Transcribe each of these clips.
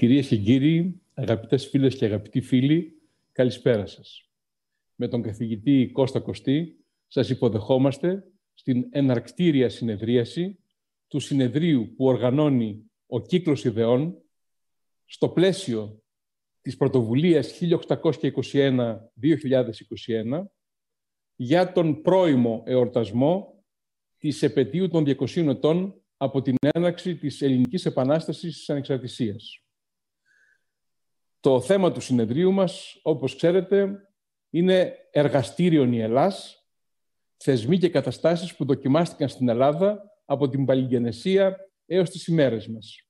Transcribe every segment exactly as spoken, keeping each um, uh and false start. Κυρίες και κύριοι, αγαπητές φίλες και αγαπητοί φίλοι, καλησπέρα σας. Με τον καθηγητή Κώστα Κωστή σας υποδεχόμαστε στην εναρκτήρια συνεδρίαση του συνεδρίου που οργανώνει ο Κύκλος Ιδεών στο πλαίσιο της πρωτοβουλίας χίλια οκτακόσια είκοσι ένα είκοσι είκοσι ένα για τον πρώιμο εορτασμό της επετείου των διακοσίων ετών από την έναρξη της Ελληνικής Επανάστασης της Ανεξαρτησίας. Το θέμα του συνεδρίου μας, όπως ξέρετε, είναι «Εργαστήριον η Ελλάς, θεσμοί και καταστάσεις που δοκιμάστηκαν στην Ελλάδα από την Παλιγενεσία έως τις ημέρες μας».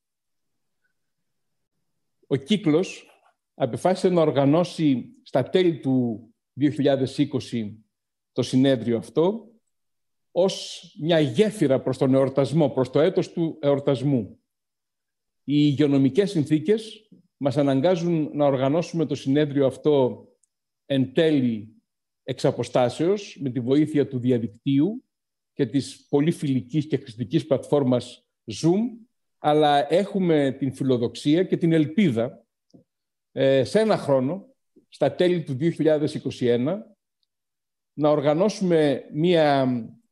Ο Κύκλος απεφάσισε να οργανώσει στα τέλη του δύο χιλιάδες είκοσι το συνέδριο αυτό ως μια γέφυρα προς τον εορτασμό, προς το έτος του εορτασμού. Οι υγειονομικές συνθήκες μας αναγκάζουν να οργανώσουμε το συνέδριο αυτό εν τέλει εξ αποστάσεως, με τη βοήθεια του διαδικτύου και της πολύ φιλικής και χρηστικής πλατφόρμας Zoom, αλλά έχουμε την φιλοδοξία και την ελπίδα ε, σε ένα χρόνο, στα τέλη του δύο χιλιάδες είκοσι ένα, να οργανώσουμε μια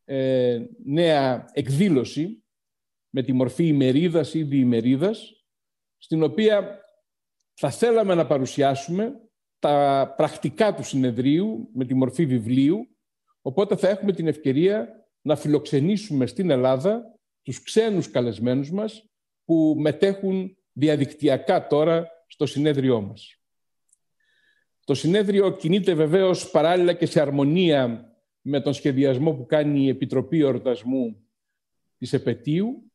ε, νέα εκδήλωση με τη μορφή ημερίδας ή διημερίδας, στην οποία θα θέλαμε να παρουσιάσουμε τα πρακτικά του συνεδρίου με τη μορφή βιβλίου, οπότε θα έχουμε την ευκαιρία να φιλοξενήσουμε στην Ελλάδα τους ξένους καλεσμένους μας που μετέχουν διαδικτυακά τώρα στο συνέδριό μας. Το συνέδριο κινείται βεβαίως παράλληλα και σε αρμονία με τον σχεδιασμό που κάνει η Επιτροπή Εορτασμού της Επετείου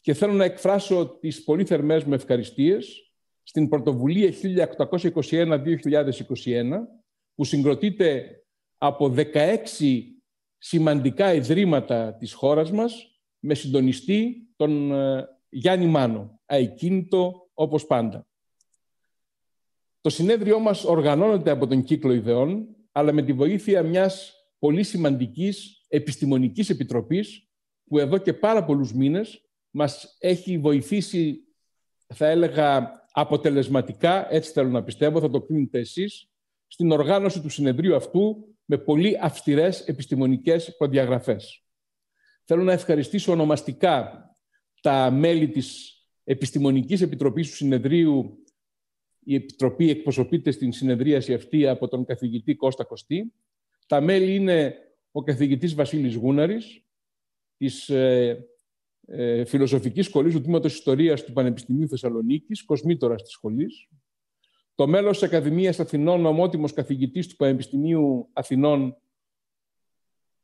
και θέλω να εκφράσω τις πολύ θερμές μου ευχαριστίες στην πρωτοβουλία χίλια οκτακόσια είκοσι ένα είκοσι είκοσι ένα που συγκροτείται από δεκαέξι σημαντικά ιδρύματα της χώρας μας με συντονιστή τον Γιάννη Μάνο, αικίνητο όπως πάντα. Το συνέδριό μας οργανώνεται από τον Κύκλο Ιδεών αλλά με τη βοήθεια μιας πολύ σημαντικής επιστημονικής επιτροπής που εδώ και πάρα πολλούς μήνες μας έχει βοηθήσει, θα έλεγα, αποτελεσματικά, έτσι θέλω να πιστεύω, θα το κρίνετε εσείς, στην οργάνωση του συνεδρίου αυτού με πολύ αυστηρές επιστημονικές προδιαγραφές. Θέλω να ευχαριστήσω ονομαστικά τα μέλη της Επιστημονικής Επιτροπής του Συνεδρίου. Η Επιτροπή εκπροσωπείται στην συνεδρίαση αυτή από τον καθηγητή Κώστα Κωστή. Τα μέλη είναι ο καθηγητής Βασίλης Γούναρης, της Φιλοσοφικής Σχολής του Τμήματος Ιστορίας του Πανεπιστημίου Θεσσαλονίκης, κοσμήτορας της σχολής. Το μέλος της Ακαδημίας Αθηνών, ομότιμος καθηγητής του Πανεπιστημίου Αθηνών,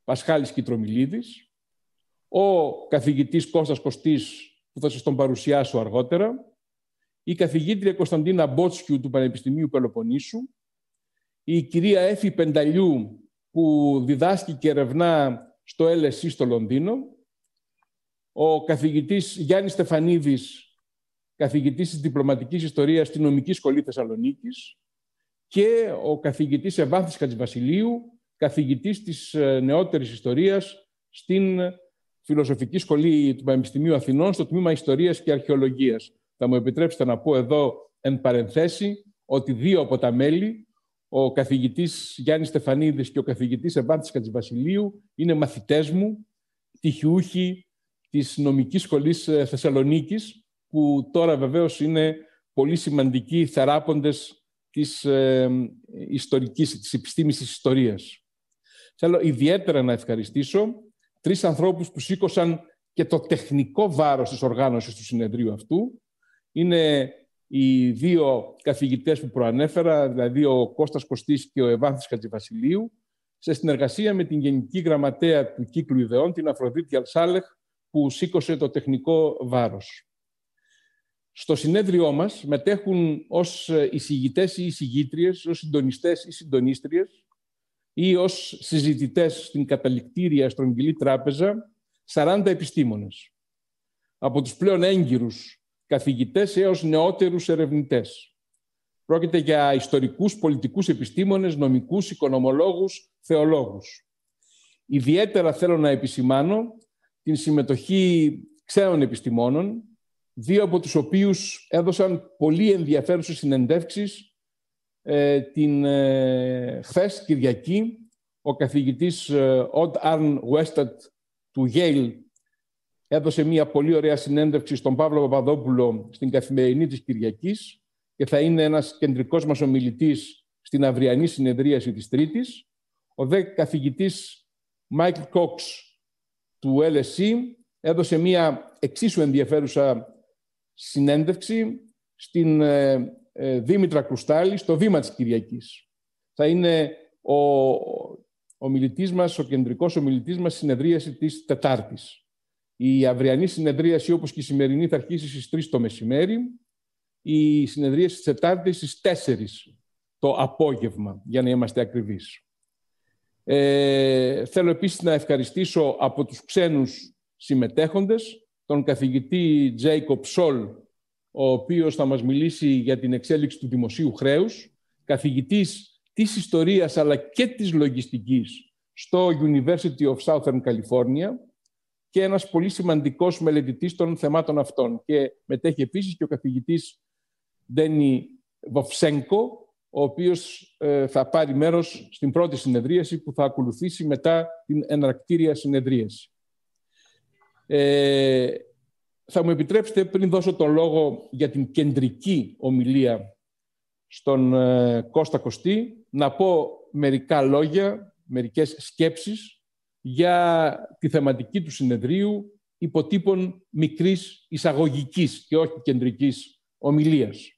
Πασχάλης Κιτρομηλίδης. Ο καθηγητής Κώστας Κωστής, που θα σας τον παρουσιάσω αργότερα. Η καθηγήτρια Κωνσταντίνα Μπότσκιου του Πανεπιστημίου Πελοποννήσου. Η κυρία Έφη Πενταλιού, που διδάσκει και ερευνά στο Ελ Ες Ι στο Λονδίνο. Ο καθηγητής Γιάννης Στεφανίδης, καθηγητής της Διπλωματικής Ιστορίας στη Νομική Σχολή Θεσσαλονίκης και ο καθηγητής Ευάνθης Χατζηβασιλείου, καθηγητής της νεότερης ιστορίας στην Φιλοσοφική Σχολή του Πανεπιστημίου Αθηνών, στο Τμήμα Ιστορίας και Αρχαιολογίας. Θα μου επιτρέψετε να πω εδώ εν παρενθέσει ότι δύο από τα μέλη, ο καθηγητής Γιάννης Στεφανίδης και ο καθηγητής Ευάνθης Χατζηβασιλείου, είναι μαθητές μου, τυχιούχοι της Νομικής Σχολής Θεσσαλονίκης, που τώρα βεβαίως είναι πολύ σημαντικοί θεράποντες της, ε, ιστορικής, της επιστήμης της ιστορίας. Θέλω ιδιαίτερα να ευχαριστήσω τρεις ανθρώπους που σήκωσαν και το τεχνικό βάρος της οργάνωσης του συνεδρίου αυτού. Είναι οι δύο καθηγητές που προανέφερα, δηλαδή ο Κώστας Κωστής και ο Ευάνθης Χατζηβασιλείου, σε συνεργασία με την Γενική Γραμματέα του Κύκλου Ιδεών, την Αφροδίτη Αλ-Σάλεχ, που σήκωσε το τεχνικό βάρος. Στο συνέδριό μας μετέχουν ως εισηγητές ή εισηγήτριες, ως συντονιστές ή συντονίστριες ή ως συζητητές στην καταληκτήρια στρογγυλή τράπεζα σαράντα επιστήμονες. Από τους πλέον έγκυρους καθηγητές έως νεότερους ερευνητές. Πρόκειται για ιστορικούς, πολιτικούς επιστήμονες, νομικούς, οικονομολόγους, θεολόγους. Ιδιαίτερα θέλω να επισημάνω την συμμετοχή ξένων επιστημόνων, δύο από τους οποίους έδωσαν πολύ ενδιαφέρουσες συνεντεύξεις ε, την ε, χθες Κυριακή ο καθηγητής ε, Odd Arn Westerd του Yale έδωσε μια πολύ ωραία συνέντευξη στον Παύλο Παπαδόπουλο στην Καθημερινή της Κυριακής και θα είναι ένας κεντρικός μας ομιλητής στην αυριανή συνεδρίαση της Τρίτης. Ο δε καθηγητής Michael Cox του Ελ Ες Ι έδωσε μια εξίσου ενδιαφέρουσα συνέντευξη στην ε, ε, Δήμητρα Κρουστάλη στο Βήμα της Κυριακής. Θα είναι ο, ο, μιλητής μας, ο κεντρικός ομιλητής μας συνεδρίαση της Τετάρτης. Η αυριανή συνεδρίαση, όπως και η σημερινή, θα αρχίσει στις τρεις το μεσημέρι. Η συνεδρίαση της Τετάρτης στις τέσσερις το απόγευμα, για να είμαστε ακριβείς. Ε, θέλω επίσης να ευχαριστήσω από τους ξένους συμμετέχοντες τον καθηγητή Τζέικοπ Σόλ, ο οποίος θα μας μιλήσει για την εξέλιξη του δημοσίου χρέους, καθηγητής της ιστορίας αλλά και της λογιστικής στο University of Southern California και ένας πολύ σημαντικός μελετητής των θεμάτων αυτών. Και μετέχει επίσης και ο καθηγητής Ντένι Βοφσέγκο, ο οποίος ε, θα πάρει μέρος στην πρώτη συνεδρίαση που θα ακολουθήσει μετά την εναρκτήρια συνεδρίαση. Ε, θα μου επιτρέψετε, πριν δώσω τον λόγο για την κεντρική ομιλία στον ε, Κώστα Κωστή, να πω μερικά λόγια, μερικές σκέψεις για τη θεματική του συνεδρίου υποτύπων μικρής εισαγωγικής και όχι κεντρικής ομιλίας.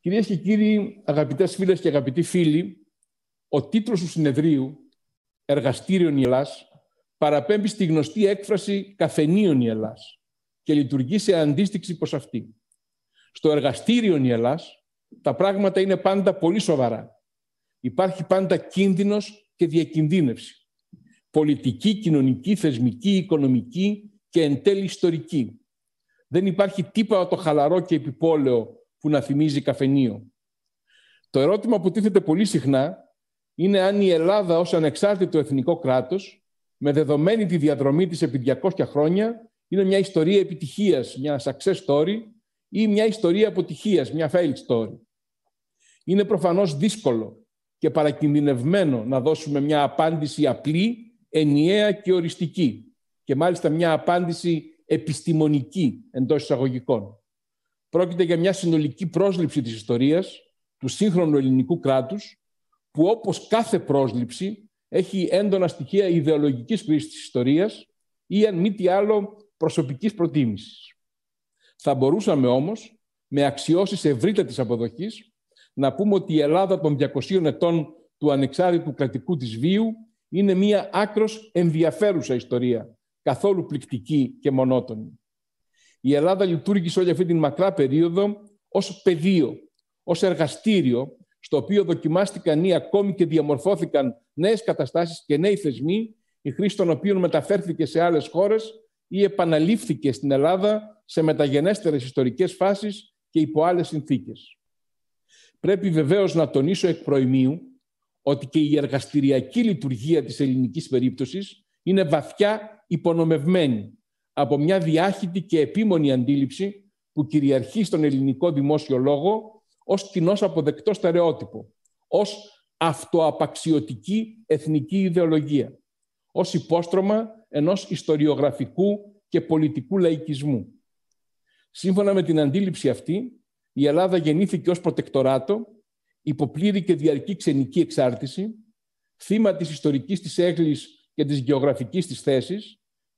Κυρίες και κύριοι, αγαπητές φίλες και αγαπητοί φίλοι, ο τίτλος του συνεδρίου «Εργαστήριον η Ελλάς» παραπέμπει στη γνωστή έκφραση «Καφενείον η Ελλάς» και λειτουργεί σε αντίστοιξη προς αυτή. Στο «Εργαστήριον η Ελλάς» τα πράγματα είναι πάντα πολύ σοβαρά. Υπάρχει πάντα κίνδυνος και διακινδύνευση. Πολιτική, κοινωνική, θεσμική, οικονομική και εν τέλει ιστορική. Δεν υπάρχει τίποτα το χαλαρό και επιπόλαιο που να θυμίζει καφενείο. Το ερώτημα που τίθεται πολύ συχνά είναι αν η Ελλάδα ως ανεξάρτητο εθνικό κράτος, με δεδομένη τη διαδρομή της επί διακόσια χρόνια, είναι μια ιστορία επιτυχίας, μια success story ή μια ιστορία αποτυχίας, μια failed story. Είναι προφανώς δύσκολο και παρακινδυνευμένο να δώσουμε μια απάντηση απλή, ενιαία και οριστική και μάλιστα μια απάντηση επιστημονική εντός εισαγωγικών. Πρόκειται για μια συνολική πρόσληψη της ιστορίας του σύγχρονου ελληνικού κράτους, που όπως κάθε πρόσληψη έχει έντονα στοιχεία ιδεολογικής χρήσης της ιστορίας ή αν μη τι άλλο προσωπικής προτίμησης. Θα μπορούσαμε όμως, με αξιώσεις ευρύτατης αποδοχής, να πούμε ότι η Ελλάδα των διακοσίων ετών του ανεξάρτητου κρατικού της βίου είναι μια άκρος ενδιαφέρουσα ιστορία, καθόλου πληκτική και μονότονη. Η Ελλάδα λειτουργήσε όλη αυτή την μακρά περίοδο ως πεδίο, ως εργαστήριο, στο οποίο δοκιμάστηκαν ή ακόμη και διαμορφώθηκαν νέες καταστάσεις και νέοι θεσμοί, η χρήση των οποίων μεταφέρθηκε σε άλλες χώρες ή επαναλήφθηκε στην Ελλάδα σε μεταγενέστερες ιστορικές φάσεις και υπό άλλες συνθήκες. Πρέπει βεβαίως να τονίσω εκ προημίου ότι και η εργαστηριακή λειτουργία της ελληνικής περίπτωσης είναι βαθιά υπονομευμένη από μια διάχυτη και επίμονη αντίληψη που κυριαρχεί στον ελληνικό δημόσιο λόγο ως κοινώς αποδεκτό στερεότυπο, ως αυτοαπαξιωτική εθνική ιδεολογία, ως υπόστρωμα ενός ιστοριογραφικού και πολιτικού λαϊκισμού. Σύμφωνα με την αντίληψη αυτή, η Ελλάδα γεννήθηκε ως προτεκτοράτο, υποπλήρη και διαρκή ξενική εξάρτηση, θύμα της ιστορικής της έγκλης και της γεωγραφικής της θέσης,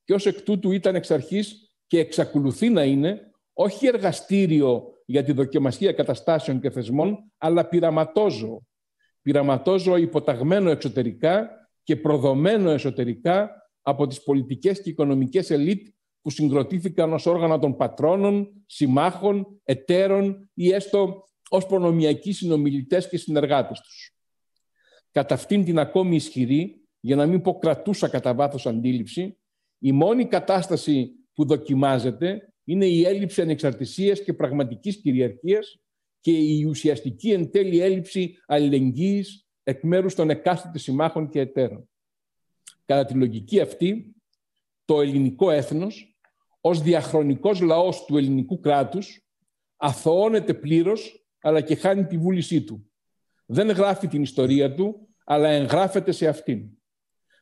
και ως εκ τούτου ήταν εξ αρχής και εξακολουθεί να είναι όχι εργαστήριο για τη δοκιμασία καταστάσεων και θεσμών, αλλά πειραματόζωο. Πειραματόζωο υποταγμένο εξωτερικά και προδομένο εσωτερικά από τις πολιτικές και οικονομικές ελίτ που συγκροτήθηκαν ως όργανα των πατρώνων, συμμάχων, εταίρων ή έστω ως προνομιακοί συνομιλητές και συνεργάτες τους. Κατά αυτήν την ακόμη ισχυρή, για να μην πω κρατούσα κατά βάθος αντίληψη, η μόνη κατάσταση που δοκιμάζεται είναι η έλλειψη ανεξαρτησίας και πραγματικής κυριαρχίας και η ουσιαστική εν τέλει έλλειψη αλληλεγγύης εκ μέρους των εκάστοτε συμμάχων και εταίρων. Κατά τη λογική αυτή, το ελληνικό έθνος, ως διαχρονικός λαός του ελληνικού κράτους, αθωώνεται πλήρως, αλλά και χάνει τη βούλησή του. Δεν γράφει την ιστορία του, αλλά εγγράφεται σε αυτήν.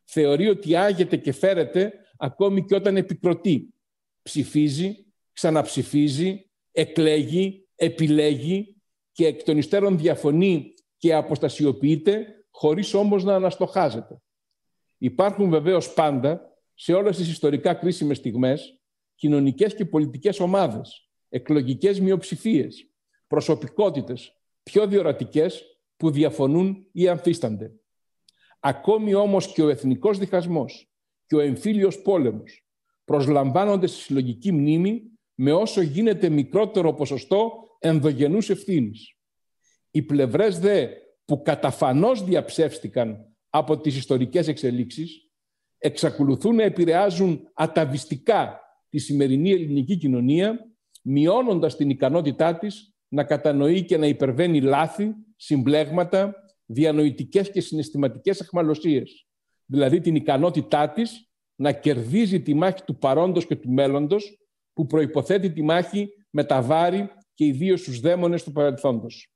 Θεωρεί ότι άγεται και φέρεται ακόμη και όταν επικροτεί. Ψηφίζει, ξαναψηφίζει, εκλέγει, επιλέγει και εκ των υστέρων διαφωνεί και αποστασιοποιείται, χωρίς όμως να αναστοχάζεται. Υπάρχουν βεβαίως πάντα, σε όλες τις ιστορικά κρίσιμες στιγμές, κοινωνικές και πολιτικές ομάδες, εκλογικές μειοψηφίες, προσωπικότητες, πιο διορατικές που διαφωνούν ή αμφίστανται. Ακόμη όμως και ο εθνικός διχασμός και ο εμφύλιος πόλεμος προσλαμβάνονται στη συλλογική μνήμη με όσο γίνεται μικρότερο ποσοστό ενδογενούς ευθύνης. Οι πλευρές δε που καταφανώς διαψεύστηκαν από τις ιστορικές εξελίξεις εξακολουθούν να επηρεάζουν αταβιστικά τη σημερινή ελληνική κοινωνία, μειώνοντας την ικανότητά της να κατανοεί και να υπερβαίνει λάθη, συμπλέγματα, διανοητικές και συναισθηματικές αχμαλωσίες. Δηλαδή την ικανότητά της να κερδίζει τη μάχη του παρόντος και του μέλλοντος, που προϋποθέτει τη μάχη με τα βάρη και ιδίως στους δαίμονες του παρελθόντος.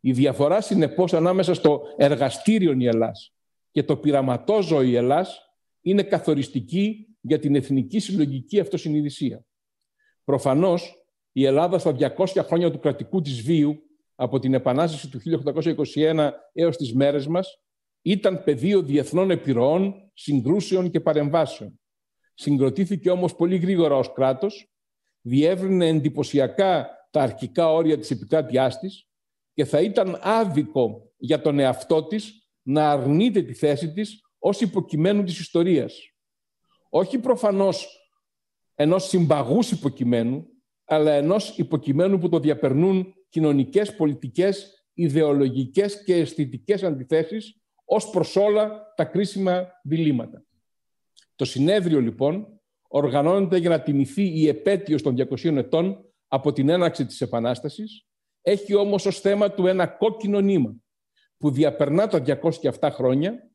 Η διαφορά, συνεπώς, ανάμεσα στο εργαστήριον η Ελλάς και το πειραματόζωο η Ελλάς είναι καθοριστική για την εθνική συλλογική αυτοσυνειδησία. Προφανώς, η Ελλάδα στα διακόσια χρόνια του κρατικού της βίου, από την Επανάσταση του χίλια οκτακόσια είκοσι ένα έως τις μέρες μας, ήταν πεδίο διεθνών επιρροών, συγκρούσεων και παρεμβάσεων. Συγκροτήθηκε όμως πολύ γρήγορα ως κράτος, διεύρυνε εντυπωσιακά τα αρχικά όρια της επικράτειάς της και θα ήταν άδικο για τον εαυτό της να αρνείται τη θέση της ως υποκειμένου της ιστορίας. Όχι προφανώς ενός συμπαγούς υποκειμένου, αλλά ενός υποκειμένου που το διαπερνούν κοινωνικές, πολιτικές, ιδεολογικές και αισθητικές αντιθέσεις ως προς όλα τα κρίσιμα διλήμματα. Το συνέδριο, λοιπόν, οργανώνεται για να τιμηθεί η επέτειος των διακοσίων ετών από την έναρξη της Επανάστασης, έχει όμως ως θέμα του ένα κόκκινο νήμα που διαπερνά τα διακόσια επτά χρόνια,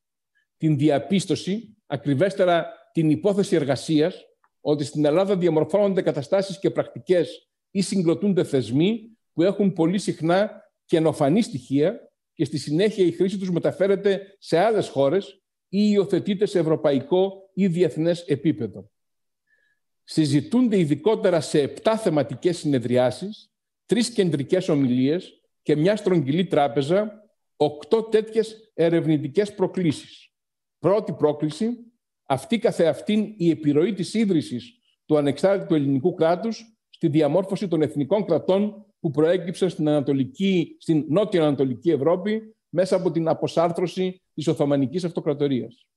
την διαπίστωση, ακριβέστερα την υπόθεση εργασίας, ότι στην Ελλάδα διαμορφώνονται καταστάσεις και πρακτικές ή συγκροτούνται θεσμοί που έχουν πολύ συχνά καινοφανή στοιχεία και στη συνέχεια η χρήση τους μεταφέρεται σε άλλες χώρες ή υιοθετείται σε ευρωπαϊκό ή διεθνές επίπεδο. Συζητούνται ειδικότερα σε επτά θεματικές συνεδριάσεις, τρεις κεντρικές ομιλίες και μια στρογγυλή τράπεζα, οκτώ τέτοιες ερευνητικές προκλήσεις. Πρώτη πρόκληση, αυτή καθεαυτήν η επιρροή της ίδρυσης του ανεξάρτητου ελληνικού κράτους στη διαμόρφωση των εθνικών κρατών που προέκυψαν στην, Ανατολική, στην νότιο-ανατολική Ευρώπη μέσα από την αποσάρθρωση της Οθωμανικής Αυτοκρατορίας.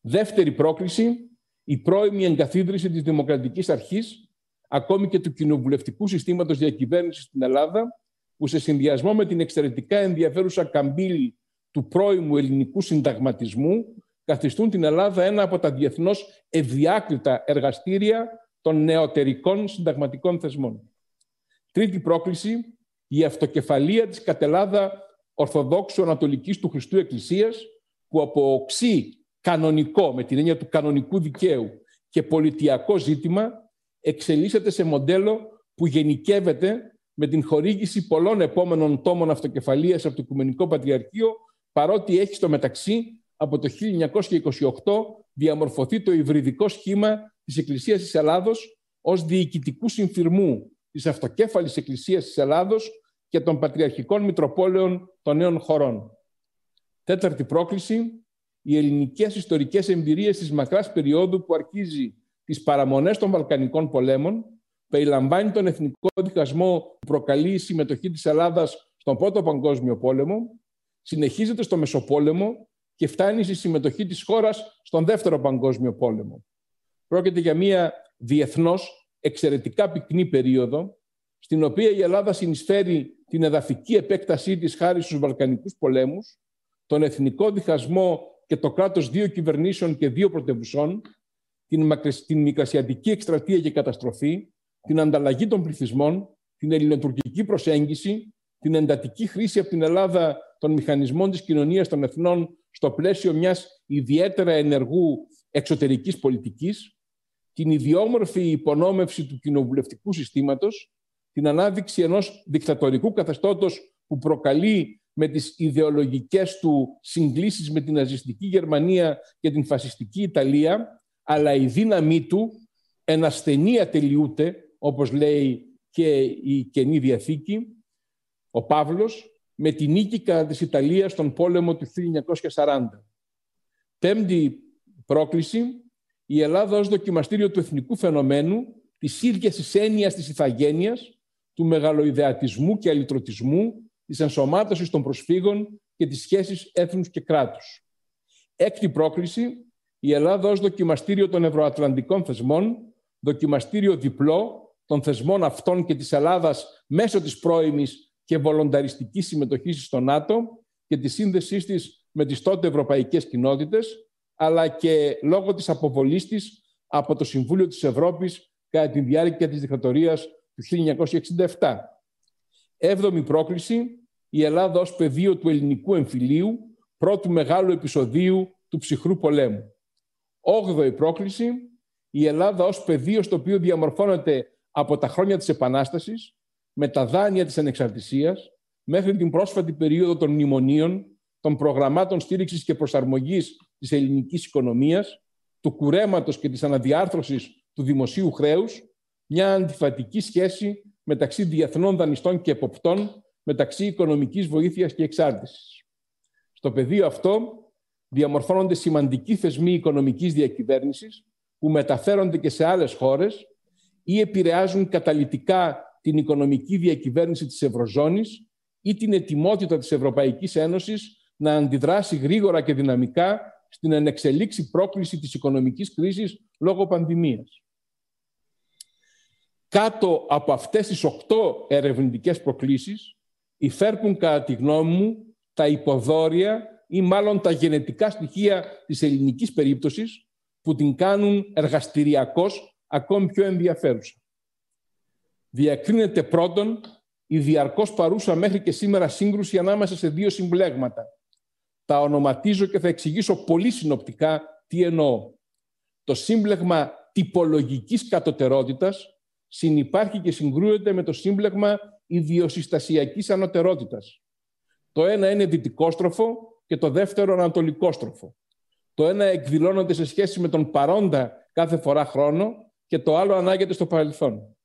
Δεύτερη πρόκληση, η πρώιμη εγκαθίδρυση της Δημοκρατικής Αρχής, ακόμη και του κοινοβουλευτικού συστήματος διακυβέρνησης στην Ελλάδα, που σε συνδυασμό με την εξαιρετικά ενδιαφέρουσα καμπύλη του πρώιμου ελληνικού συνταγματισμού, καθιστούν την Ελλάδα ένα από τα διεθνώς ευδιάκριτα εργαστήρια των νεωτερικών συνταγματικών θεσμών. Τρίτη πρόκληση, η αυτοκεφαλία της κατ' Ελλάδα Ορθοδόξου Ανατολικής του Χριστού Εκκλησίας, που από οξύ κανονικό, με την έννοια του κανονικού δικαίου και πολιτιακό ζήτημα, εξελίσσεται σε μοντέλο που γενικεύεται με την χορήγηση πολλών επόμενων τόμων αυτοκεφαλίας από το Οικουμενικό Πατριαρχείο, παρότι έχει στο μεταξύ από το χίλια εννιακόσια είκοσι οκτώ διαμορφωθεί το υβριδικό σχήμα της Εκκλησίας της Ελλάδος ως διοικητικού συμφυρμού της αυτοκέφαλης Εκκλησίας της Ελλάδος και των Πατριαρχικών Μητροπόλεων των νέων χωρών. Τέταρτη πρόκληση, οι ελληνικές ιστορικές εμπειρίες της μακράς περίοδου που αρχίζει τις παραμονές των Βαλκανικών πολέμων, περιλαμβάνει τον εθνικό διχασμό που προκαλεί η συμμετοχή της Ελλάδας στον Πρώτο Παγκόσμιο Πόλεμο, συνεχίζεται στο Μεσοπόλεμο και φτάνει στη συμμετοχή της χώρας στον Δεύτερο Παγκόσμιο Πόλεμο. Πρόκειται για μια διεθνώς εξαιρετικά πυκνή περίοδο, στην οποία η Ελλάδα συνεισφέρει την εδαφική επέκτασή της χάρη στους Βαλκανικούς πολέμους, τον εθνικό διχασμό και το κράτος δύο κυβερνήσεων και δύο πρωτευουσών, την μικρασιατική εκστρατεία και καταστροφή, την ανταλλαγή των πληθυσμών, την ελληνοτουρκική προσέγγιση, την εντατική χρήση από την Ελλάδα των μηχανισμών της κοινωνίας των εθνών στο πλαίσιο μιας ιδιαίτερα ενεργού εξωτερικής πολιτικής, την ιδιόμορφη υπονόμευση του κοινοβουλευτικού συστήματος, την ανάδειξη ενός δικτατορικού καθεστώτος που προκαλεί με τις ιδεολογικές του συγκλήσεις με την ναζιστική Γερμανία και την φασιστική Ιταλία, αλλά η δύναμή του εν ασθενία τελειούται, όπως λέει και η Καινή Διαθήκη, ο Παύλος, με τη νίκη κατά της Ιταλίας στον πόλεμο του χίλια εννιακόσια σαράντα. Πέμπτη πρόκληση, η Ελλάδα ως δοκιμαστήριο του εθνικού φαινομένου, της ίδιας της έννοιας της ηθαγένειας, του μεγαλοειδεατισμού και αλυτρωτισμού, της ενσωμάτωσης των προσφύγων και της σχέσης έθνους και κράτους. Έκτη πρόκληση, η Ελλάδα ως δοκιμαστήριο των ευρωατλαντικών θεσμών, δοκιμαστήριο διπλό των θεσμών αυτών και της Ελλάδας μέσω της πρώιμης και βολονταριστικής συμμετοχής στο ΝΑΤΟ και της σύνδεσής της με τις τότε Ευρωπαϊκές Κοινότητες, αλλά και λόγω της αποβολής της από το Συμβούλιο της Ευρώπης κατά τη διάρκεια της δικτατορίας του χίλια εννιακόσια εξήντα επτά. Έβδομη πρόκληση, η Ελλάδα ως πεδίο του ελληνικού εμφυλίου, πρώτου μεγάλου επεισοδίου του ψυχρού πολέμου. Όγδοη πρόκληση, η Ελλάδα ως πεδίο στο οποίο διαμορφώνεται από τα χρόνια της Επανάστασης, με τα δάνεια της ανεξαρτησίας, μέχρι την πρόσφατη περίοδο των μνημονίων, των προγραμμάτων στήριξης και προσαρμογής της ελληνικής οικονομίας, του κουρέματος και της αναδιάρθρωσης του δημοσίου χρέους, μια αντιφατική σχέση μεταξύ διεθνών δανειστών και εποπτών, μεταξύ οικονομικής βοήθειας και εξάρτησης. Στο πεδίο αυτό διαμορφώνονται σημαντικοί θεσμοί οικονομικής διακυβέρνησης που μεταφέρονται και σε άλλες χώρες ή επηρεάζουν καταλυτικά την οικονομική διακυβέρνηση της Ευρωζώνης ή την ετοιμότητα της Ευρωπαϊκής Ένωσης να αντιδράσει γρήγορα και δυναμικά στην ενεξελίξη πρόκληση της οικονομικής κρίσης λόγω πανδημίας. Κάτω από αυτές τις οκτώ ερευνητικές προκλήσεις υφέρπουν κατά τη γνώμη μου τα υποδόρια ή μάλλον τα γενετικά στοιχεία της ελληνικής περίπτωσης που την κάνουν εργαστηριακώς ακόμη πιο ενδιαφέρουσα. Διακρίνεται πρώτον η διαρκώς παρούσα μέχρι και σήμερα σύγκρουση ανάμεσα σε δύο συμπλέγματα. Τα ονοματίζω και θα εξηγήσω πολύ συνοπτικά τι εννοώ. Το σύμπλεγμα τυπολογικής κατωτερότητας συνυπάρχει και συγκρούεται με το σύμπλεγμα ιδιοσυστασιακής ανωτερότητας. Το ένα είναι δυτικόστροφο και το δεύτερο ανατολικόστροφο. Το ένα εκδηλώνονται σε σχέση με τον παρόντα κάθε φορά χρόνο και το άλλο ανάγεται στο παρελθόν.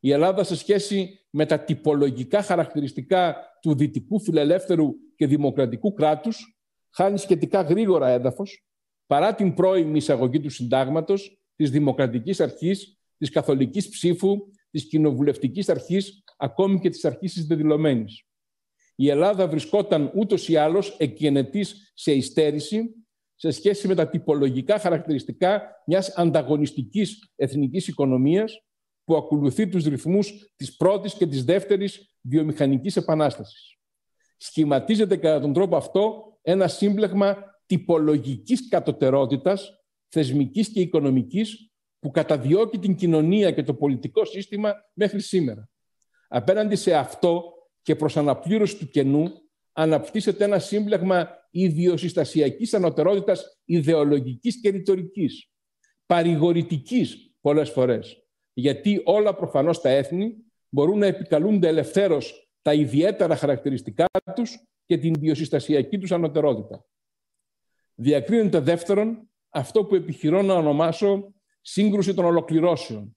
Η Ελλάδα σε σχέση με τα τυπολογικά χαρακτηριστικά του δυτικού φιλελεύθερου και δημοκρατικού κράτους χάνει σχετικά γρήγορα έδαφος παρά την πρώιμη εισαγωγή του συντάγματος, της δημοκρατικής αρχής, της καθολικής ψήφου, της κοινοβουλευτικής αρχής, ακόμη και της αρχής της δεδηλωμένης. Η Ελλάδα βρισκόταν ούτως ή άλλως εκγενετής σε υστέρηση σε σχέση με τα τυπολογικά χαρακτηριστικά μιας ανταγωνιστικής εθνικής οικονομίας που ακολουθεί τους ρυθμούς της πρώτης και της δεύτερης βιομηχανικής επανάστασης. Σχηματίζεται κατά τον τρόπο αυτό ένα σύμπλεγμα τυπολογικής κατωτερότητας, θεσμικής και οικονομικής, που καταδιώκει την κοινωνία και το πολιτικό σύστημα μέχρι σήμερα. Απέναντι σε αυτό και προς αναπλήρωση του κενού αναπτύσσεται ένα σύμπλεγμα ιδιοσυστασιακής ανωτερότητας ιδεολογικής και ρητορικής, παρηγορητικής πολλές φορές, γιατί όλα προφανώς τα έθνη μπορούν να επικαλούνται ελευθέρως τα ιδιαίτερα χαρακτηριστικά τους και την ιδιοσυστασιακή τους ανωτερότητα. Διακρίνεται δεύτερον αυτό που επιχειρώ να ονομάσω σύγκρουση των ολοκληρώσεων.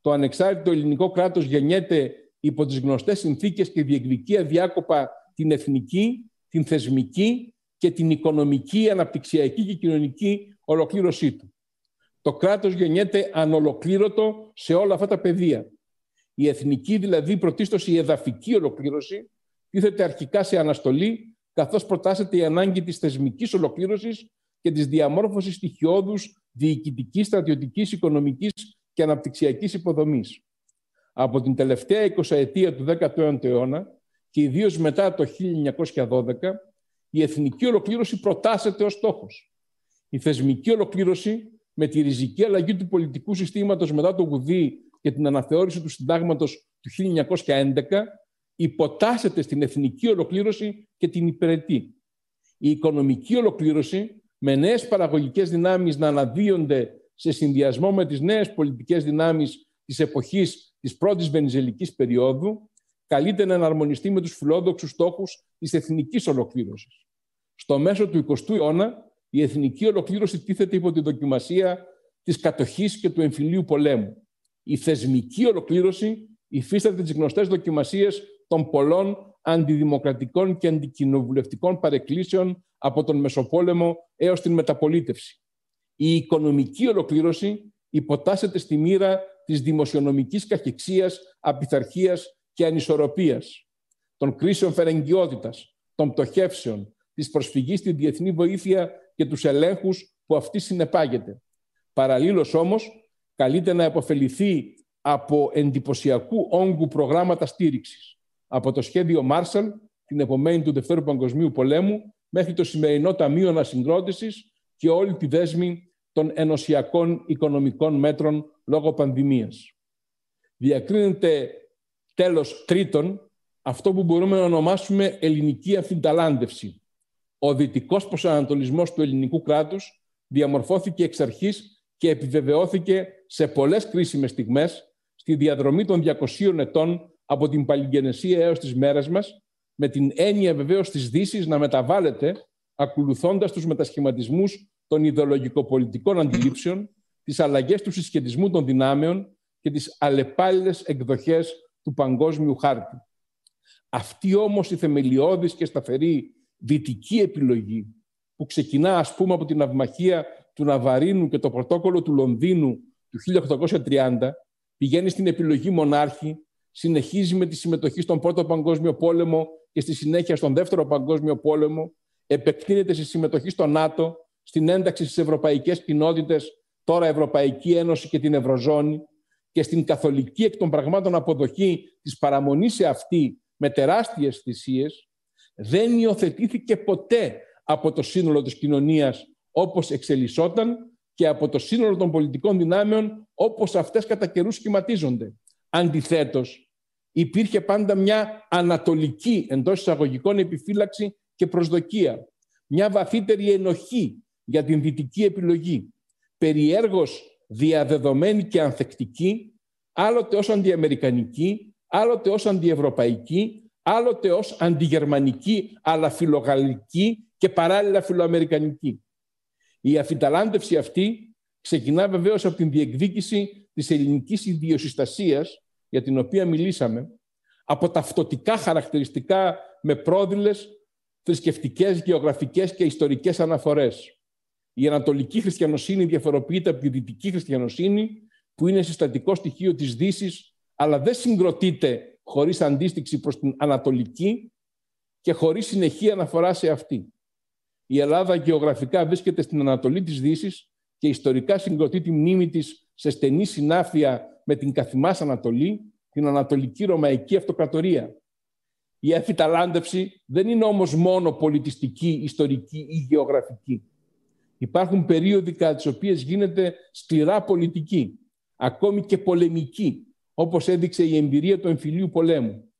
Το ανεξάρτητο ελληνικό κράτος γεννιέται υπό τις γνωστές συνθήκες και διεκδικεί αδιάκοπα την εθνική, την θεσμική και την οικονομική, αναπτυξιακή και κοινωνική ολοκλήρωσή του. Το κράτος γεννιέται ανολοκλήρωτο σε όλα αυτά τα πεδία. Η εθνική, δηλαδή πρωτίστως η εδαφική ολοκλήρωση, τίθεται αρχικά σε αναστολή, καθώς προτάσσεται η ανάγκη της θεσμικής ολοκλήρωσης και της διαμόρφωσης στοιχειώδους διοικητικής, στρατιωτικής, οικονομικής και αναπτυξιακής υποδομής. Από την τελευταία εικοσαετία του δέκατου ένατου αιώνα και ιδίως μετά το χίλια εννιακόσια δώδεκα, η εθνική ολοκλήρωση προτάσσεται ως στόχος. Η θεσμική ολοκλήρωση, με τη ριζική αλλαγή του πολιτικού συστήματος μετά το Γουδί και την αναθεώρηση του συντάγματος του χίλια εννιακόσια έντεκα, υποτάσσεται στην εθνική ολοκλήρωση και την υπηρετεί. Η οικονομική ολοκλήρωση, με νέες παραγωγικές δυνάμεις να αναδύονται σε συνδυασμό με τις νέες πολιτικές δυνάμεις της εποχής της πρώτης βενιζελικής περίοδου, καλείται να εναρμονιστεί με τους φιλόδοξους στόχους της εθνικής ολοκλήρωσης. Στο μέσο του εικοστού αιώνα, η εθνική ολοκλήρωση τίθεται υπό τη δοκιμασία της κατοχής και του εμφυλίου πολέμου. Η θεσμική ολοκλήρωση υφίσταται τις γνωστές δοκιμασίες των πολλών αντιδημοκρατικών και αντικοινοβουλευτικών παρεκκλήσεων από τον Μεσοπόλεμο έως την μεταπολίτευση. Η οικονομική ολοκλήρωση υποτάσσεται στη μοίρα της δημοσιονομικής καχυξίας, απειθαρχίας και ανισορροπίας, των κρίσεων φερεγγιότητας, των πτωχεύσεων, της προσφυγής στη διεθνή βοήθεια και τους ελέγχους που αυτή συνεπάγεται. Παραλλήλως όμως, καλείται να επωφεληθεί από εντυπωσιακού όγκου προγράμματα στήριξης, από το σχέδιο Μάρσαλ, την επομένη του Δευτέρου Παγκοσμίου Πολέμου, μέχρι το σημερινό Ταμείο Ανασυγκρότησης και όλη τη δέσμη των ενωσιακών οικονομικών μέτρων λόγω πανδημίας. Διακρίνεται τέλος τρίτον αυτό που μπορούμε να ονομάσουμε ελληνική αφινταλάντευση. Ο δυτικός προσανατολισμός του ελληνικού κράτους διαμορφώθηκε εξ αρχής και επιβεβαιώθηκε σε πολλές κρίσιμες στιγμές στη διαδρομή των διακοσίων ετών από την Παλιγενεσία έως τις μέρες μας, με την έννοια βεβαίως της Δύσης να μεταβάλλεται ακολουθώντας τους μετασχηματισμούς των ιδεολογικοπολιτικών αντιλήψεων, τις αλλαγές του συσχετισμού των δυνάμεων και τις αλλεπάλληλες εκδοχές του παγκόσμιου χάρτη. Αυτή όμως η θεμελιώδης και σταθερή δυτική επιλογή που ξεκινά ας πούμε από την ναυμαχία του Ναβαρίνου και το πρωτόκολλο του Λονδίνου του χίλια οκτακόσια τριάντα, πηγαίνει στην επιλογή μονάρχη, συνεχίζει με τη συμμετοχή στον Πρώτο Παγκόσμιο Πόλεμο και στη συνέχεια στον Δεύτερο Παγκόσμιο Πόλεμο, επεκτείνεται στη συμμετοχή στο ΝΑΤΟ, στην ένταξη στις Ευρωπαϊκές Κοινότητες, τώρα Ευρωπαϊκή Ένωση και την Ευρωζώνη, και στην καθολική εκ των πραγμάτων αποδοχή της παραμονής σε αυτή με τεράστιες θυσίες, δεν υιοθετήθηκε ποτέ από το σύνολο της κοινωνίας όπως εξελισσόταν και από το σύνολο των πολιτικών δυνάμεων όπως αυτές κατά καιρούς σχηματίζονται. Αντιθέτως, υπήρχε πάντα μια ανατολική εντός εισαγωγικών επιφύλαξη και προσδοκία, μια βαθύτερη ενοχή για την δυτική επιλογή, περιέργως διαδεδομένη και ανθεκτική, άλλοτε ως αντιαμερικανική, άλλοτε ως αντιευρωπαϊκή, άλλοτε ως αντιγερμανική, αλλά φιλογαλλική και παράλληλα φιλοαμερικανική. Η αφινταλάντευση αυτή ξεκινά βεβαίως από την διεκδίκηση της ελληνικής ιδιοσυστασίας, για την οποία μιλήσαμε, από ταυτοτικά χαρακτηριστικά με πρόδειλες θρησκευτικές, γεωγραφικές και ιστορικές αναφορές. Η ανατολική χριστιανοσύνη διαφοροποιείται από τη δυτική χριστιανοσύνη, που είναι συστατικό στοιχείο της Δύσης, αλλά δεν συγκροτείται χωρίς αντίστοιξη προς την ανατολική και χωρίς συνεχή αναφορά σε αυτή. Η Ελλάδα γεωγραφικά βρίσκεται στην Ανατολή της Δύσης και ιστορικά συγκροτεί τη μνήμη της σε στενή συνάφεια με την καθημάς Ανατολή, την Ανατολική Ρωμαϊκή Αυτοκρατορία. Η αφιταλάντευση δεν είναι όμως μόνο πολιτιστική, ιστορική ή γεωγραφική. Υπάρχουν περίοδοι κατά τις οποίες γίνεται σκληρά πολιτική, ακόμη και πολεμική, όπως έδειξε η εμπειρία του εμφυλίου πολέμου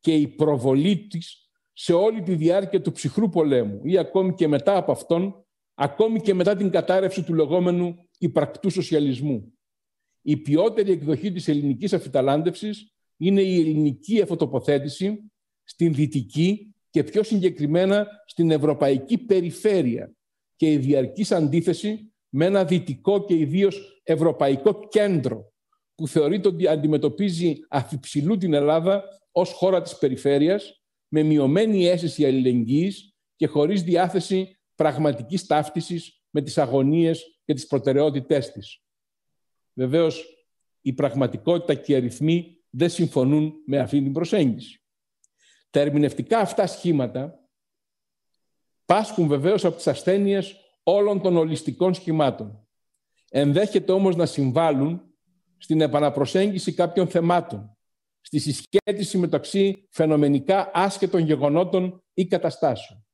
και η προβολή της σε όλη τη διάρκεια του ψυχρού πολέμου ή ακόμη και μετά από αυτόν, ακόμη και μετά την κατάρρευση του λεγόμενου υπαρκτού σοσιαλισμού. Η ποιότερη εκδοχή της ελληνικής αφιταλάντευσης είναι η ελληνική εφοτοποθέτηση στην δυτική και πιο συγκεκριμένα στην ευρωπαϊκή περιφέρεια και η διαρκής αντίθεση με ένα δυτικό και ιδίως ευρωπαϊκό κέντρο που θεωρείται ότι αντιμετωπίζει αφιψηλού την Ελλάδα ως χώρα της περιφέρειας με μειωμένη αίσθηση αλληλεγγύης και χωρίς διάθεση πραγματικής ταύτισης με τις αγωνίες και τις προτεραιότητές της. Βεβαίως, η πραγματικότητα και οι αριθμοί δεν συμφωνούν με αυτή την προσέγγιση. Τα ερμηνευτικά αυτά σχήματα πάσχουν βεβαίως από τις ασθένειες όλων των ολιστικών σχημάτων. Ενδέχεται όμως να συμβάλλουν στην επαναπροσέγγιση κάποιων θεμάτων, στη συσχέτιση μεταξύ φαινομενικά άσχετων γεγονότων ή καταστάσεων.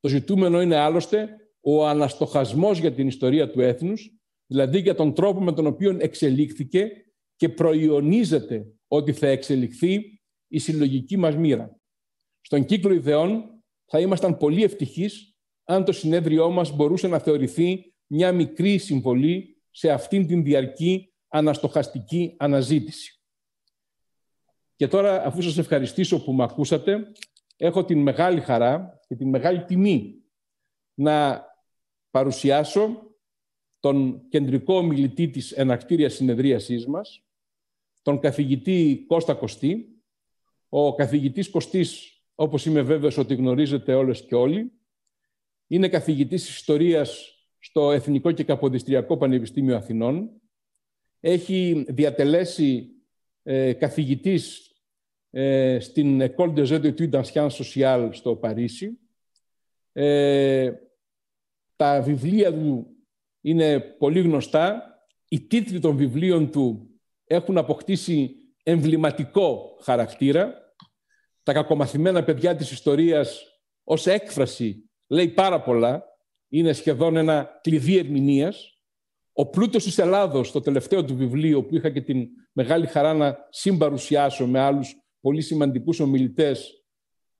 Το ζητούμενο είναι άλλωστε ο αναστοχασμός για την ιστορία του έθνους, δηλαδή για τον τρόπο με τον οποίο εξελίχθηκε και προϊονίζεται ότι θα εξελιχθεί η συλλογική μας μοίρα. Στον κύκλο ιδεών θα ήμασταν πολύ ευτυχείς αν το συνέδριό μας μπορούσε να θεωρηθεί μια μικρή συμβολή σε αυτήν την διαρκή αναστοχαστική αναζήτηση. Και τώρα, αφού σας ευχαριστήσω που με ακούσατε, έχω την μεγάλη χαρά και την μεγάλη τιμή να παρουσιάσω τον κεντρικό ομιλητή της εναρκτήριας συνεδρίασής μας, τον καθηγητή Κώστα Κωστή. Ο καθηγητής Κωστής, όπως είμαι βέβαιος ότι γνωρίζετε όλες και όλοι, είναι καθηγητής ιστορίας στο Εθνικό και Καποδιστριακό Πανεπιστήμιο Αθηνών. Έχει διατελέσει ε, καθηγητής ε, στην École des études d'anciens sociales στο Παρίσι. Ε, τα βιβλία του είναι πολύ γνωστά. Οι τίτλοι των βιβλίων του έχουν αποκτήσει εμβληματικό χαρακτήρα. Τα κακομαθημένα παιδιά της ιστορίας ως έκφραση λέει πάρα πολλά. Είναι σχεδόν ένα κλειδί ερμηνείας. Ο πλούτος της Ελλάδος, το τελευταίο του βιβλίο, που είχα και την μεγάλη χαρά να συμπαρουσιάσω με άλλους πολύ σημαντικούς ομιλητές,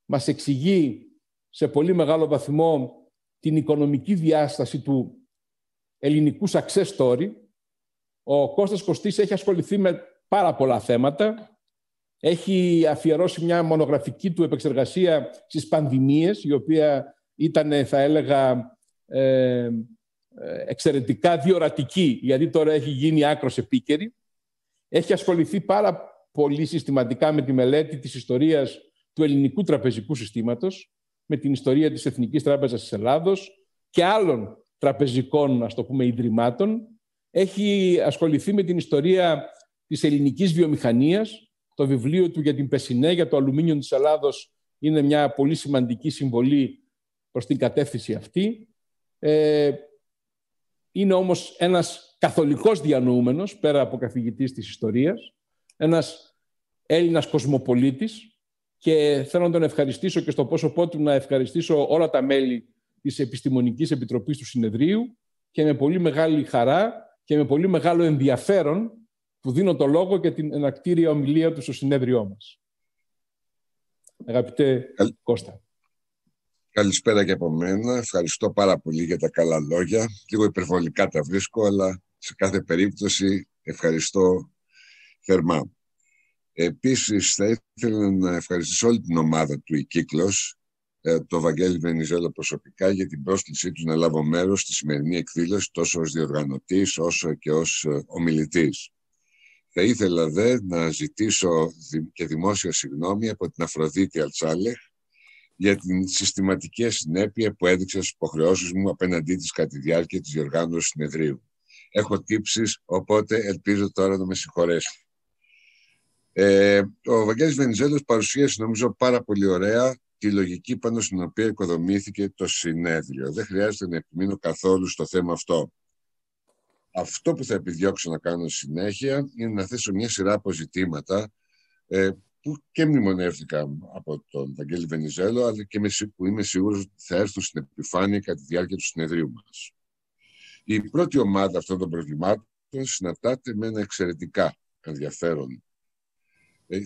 μας εξηγεί σε πολύ μεγάλο βαθμό την οικονομική διάσταση του ελληνικού success story. Ο Κώστας Κωστής έχει ασχοληθεί με πάρα πολλά θέματα. Έχει αφιερώσει μια μονογραφική του επεξεργασία στις πανδημίες, η οποία ήταν, θα έλεγα, Ε, εξαιρετικά διορατική, γιατί τώρα έχει γίνει άκρος επίκαιρη. Έχει ασχοληθεί πάρα πολύ συστηματικά με τη μελέτη της ιστορίας του ελληνικού τραπεζικού συστήματος, με την ιστορία της Εθνικής Τράπεζας της Ελλάδος και άλλων τραπεζικών, ας το πούμε, ιδρυμάτων. Έχει ασχοληθεί με την ιστορία της ελληνικής βιομηχανίας. Το βιβλίο του για την Πεσσινέ, για το αλουμίνιο της Ελλάδος, είναι μια πολύ σημαντική συμβολή προς την κατεύθυνση αυτή. Είναι όμως ένας καθολικός διανοούμενος, πέρα από καθηγητής της ιστορίας, ένας Έλληνας κοσμοπολίτης, και θέλω να τον ευχαριστήσω και στο πρόσωπό του να ευχαριστήσω όλα τα μέλη της Επιστημονικής Επιτροπής του Συνεδρίου, και με πολύ μεγάλη χαρά και με πολύ μεγάλο ενδιαφέρον που δίνω το λόγο για την εναρκτήρια ομιλία του στο συνέδριό μας. Αγαπητέ Καλ... Κώστα. Καλησπέρα και από μένα. Ευχαριστώ πάρα πολύ για τα καλά λόγια. Λίγο υπερβολικά τα βρίσκω, αλλά σε κάθε περίπτωση ευχαριστώ θερμά. Επίσης, θα ήθελα να ευχαριστήσω όλη την ομάδα του «Η Κύκλος», το Βαγγέλη Βενιζέλο προσωπικά, για την πρόσκλησή του να λάβω μέρος στη σημερινή εκδήλωση, τόσο ως διοργανωτής όσο και ως ομιλητής. Θα ήθελα δε να ζητήσω και δημόσια συγγνώμη από την Αφροδίτη Αλ-Σάλεχ για την συστηματική ασυνέπεια που έδειξα στις υποχρεώσεις μου απέναντί της κατά τη διάρκεια της διοργάνωσης συνεδρίου. Έχω τύψεις, οπότε ελπίζω τώρα να με συγχωρέσει. Ε, ο Βαγγέλης Βενιζέλος παρουσίασε, νομίζω, πάρα πολύ ωραία τη λογική πάνω στην οποία οικοδομήθηκε το συνέδριο. Δεν χρειάζεται να επιμείνω καθόλου στο θέμα αυτό. Αυτό που θα επιδιώξω να κάνω συνέχεια είναι να θέσω μια σειρά από ζητήματα ε, που και μνημονεύτηκα από τον Βαγγέλη Βενιζέλο, αλλά και που είμαι σίγουρος ότι θα έρθουν στην επιφάνεια κατά τη διάρκεια του συνεδρίου μας. Η πρώτη ομάδα αυτών των προβλημάτων συναντάται με ένα εξαιρετικά ενδιαφέρον,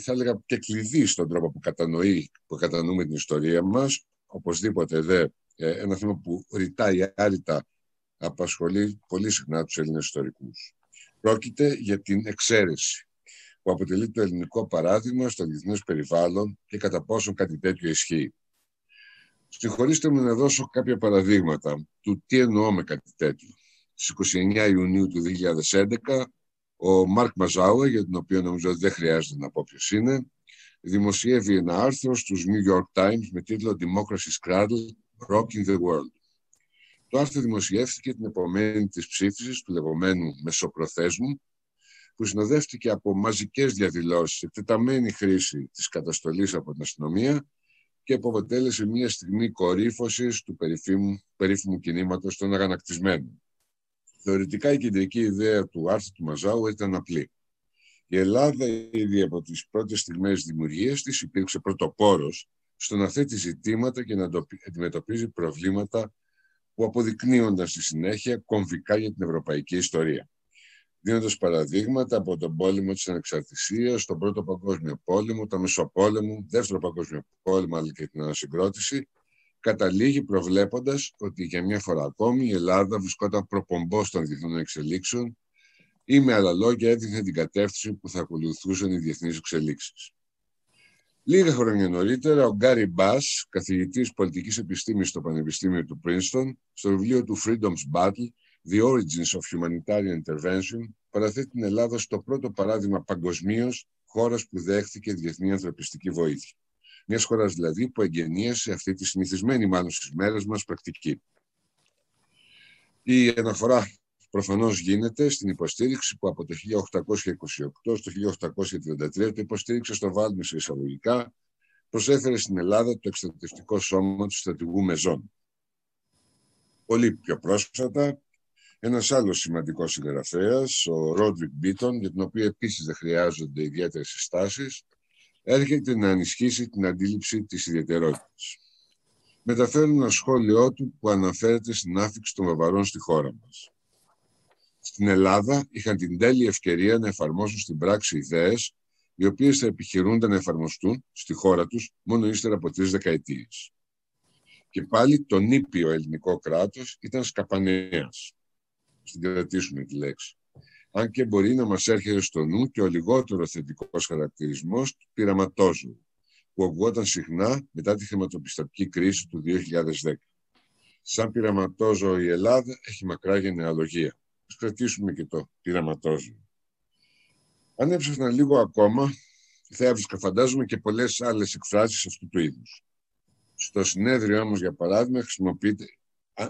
θα έλεγα και κλειδί στον τρόπο που κατανοεί, που κατανοούμε την ιστορία μας, οπωσδήποτε δε, ένα θέμα που ρητά ή άρρητα απασχολεί πολύ συχνά τους Έλληνες ιστορικούς. Πρόκειται για την εξαίρεση, που αποτελεί το ελληνικό παράδειγμα στο διεθνές περιβάλλον και κατά πόσον κάτι τέτοιο ισχύει. Συγχωρήστε μου να δώσω κάποια παραδείγματα του τι εννοώ με κάτι τέτοιο. Στις είκοσι εννέα Ιουνίου του δύο χιλιάδες έντεκα, ο Μάρκ Μαζάουε, για τον οποίο νομίζω ότι δεν χρειάζεται να πω ποιος είναι, δημοσιεύει ένα άρθρο στους New York Times με τίτλο «Democracy's Cradle, Rocking the World». Το άρθρο δημοσιεύτηκε την επομένη της ψήφισης του λεγόμενου μεσοπροθέσμου, που συνοδεύτηκε από μαζικές διαδηλώσεις, εκτεταμένη χρήση της καταστολής από την αστυνομία και που αποτέλεσε μια στιγμή κορύφωσης του περίφημου, περίφημου κινήματος των αγανακτισμένων. Θεωρητικά η κεντρική ιδέα του άρθρου του Μαζάου ήταν απλή. Η Ελλάδα ήδη από τις πρώτες στιγμές δημιουργίας της υπήρξε πρωτοπόρος στο να θέτει ζητήματα και να αντιμετωπίζει προβλήματα που αποδεικνύονταν στη συνέχεια κομβικά για την ευρωπαϊκή ιστορία, δίνοντας παραδείγματα από τον πόλεμο της Ανεξαρτησίας, τον Πρώτο Παγκόσμιο Πόλεμο, τον Μεσοπόλεμο, Δεύτερο Παγκόσμιο Πόλεμο, αλλά και την Ανασυγκρότηση, καταλήγει προβλέποντας ότι για μια φορά ακόμη η Ελλάδα βρισκόταν προπομπός των διεθνών εξελίξεων ή με άλλα λόγια έδειχνε την κατεύθυνση που θα ακολουθούσαν οι διεθνείς εξελίξεις. Λίγα χρόνια νωρίτερα, ο Γκάρι Μπάς, καθηγητής πολιτικής επιστήμης στο Πανεπιστήμιο του Πρίνστον, στο βιβλίο του Freedom's Battle, The Origins of Humanitarian Intervention, παραθέτει την Ελλάδα στο πρώτο παράδειγμα παγκοσμίως χώρας που δέχθηκε διεθνή ανθρωπιστική βοήθεια. Μια χώρα δηλαδή που εγγενίασε αυτή τη συνηθισμένη μάλλον στις μέρες μας πρακτική. Η αναφορά προφανώς γίνεται στην υποστήριξη που από το χίλια οκτακόσια είκοσι οκτώ στο χίλια οκτακόσια τριάντα τρία το υποστήριξε στο Βάλμη σε εισαγωγικά, προσέφερε στην Ελλάδα το εκστρατευτικό σώμα του στρατηγού Μεζών. Πολύ πιο πρόσφατα, ένας άλλος σημαντικός συγγραφέας, ο Ρόντρικ Μπίτον, για τον οποίο επίσης δεν χρειάζονται ιδιαίτερες συστάσεις, έρχεται να ενισχύσει την αντίληψη της ιδιαιτερότητας. Μεταφέρουν ένα σχόλιο του που αναφέρεται στην άφηξη των Βαβαρών στη χώρα μας. Στην Ελλάδα είχαν την τέλεια ευκαιρία να εφαρμόσουν στην πράξη ιδέες οι οποίες θα επιχειρούνταν να εφαρμοστούν στη χώρα τους μόνο ύστερα από τρεις δεκαετίες. Και πάλι το νήπιο ελληνικό κράτος ήταν σκαπανέας. Στην κρατήσουμε τη λέξη. Αν και μπορεί να μας έρχεται στο νου και ο λιγότερο θετικός χαρακτηρισμός του πειραματόζου, που ακουγόταν συχνά μετά τη χρηματοπιστωτική κρίση του δύο χιλιάδες δέκα. Σαν πειραματόζο η Ελλάδα έχει μακρά γενεαλογία. Ας κρατήσουμε και το πειραματόζο. Αν έψαχνα λίγο ακόμα, θα έβρισκα φαντάζομαι και πολλές άλλες εκφράσεις αυτού του είδους. Στο συνέδριο μας, για παράδειγμα, χρησιμοποιείται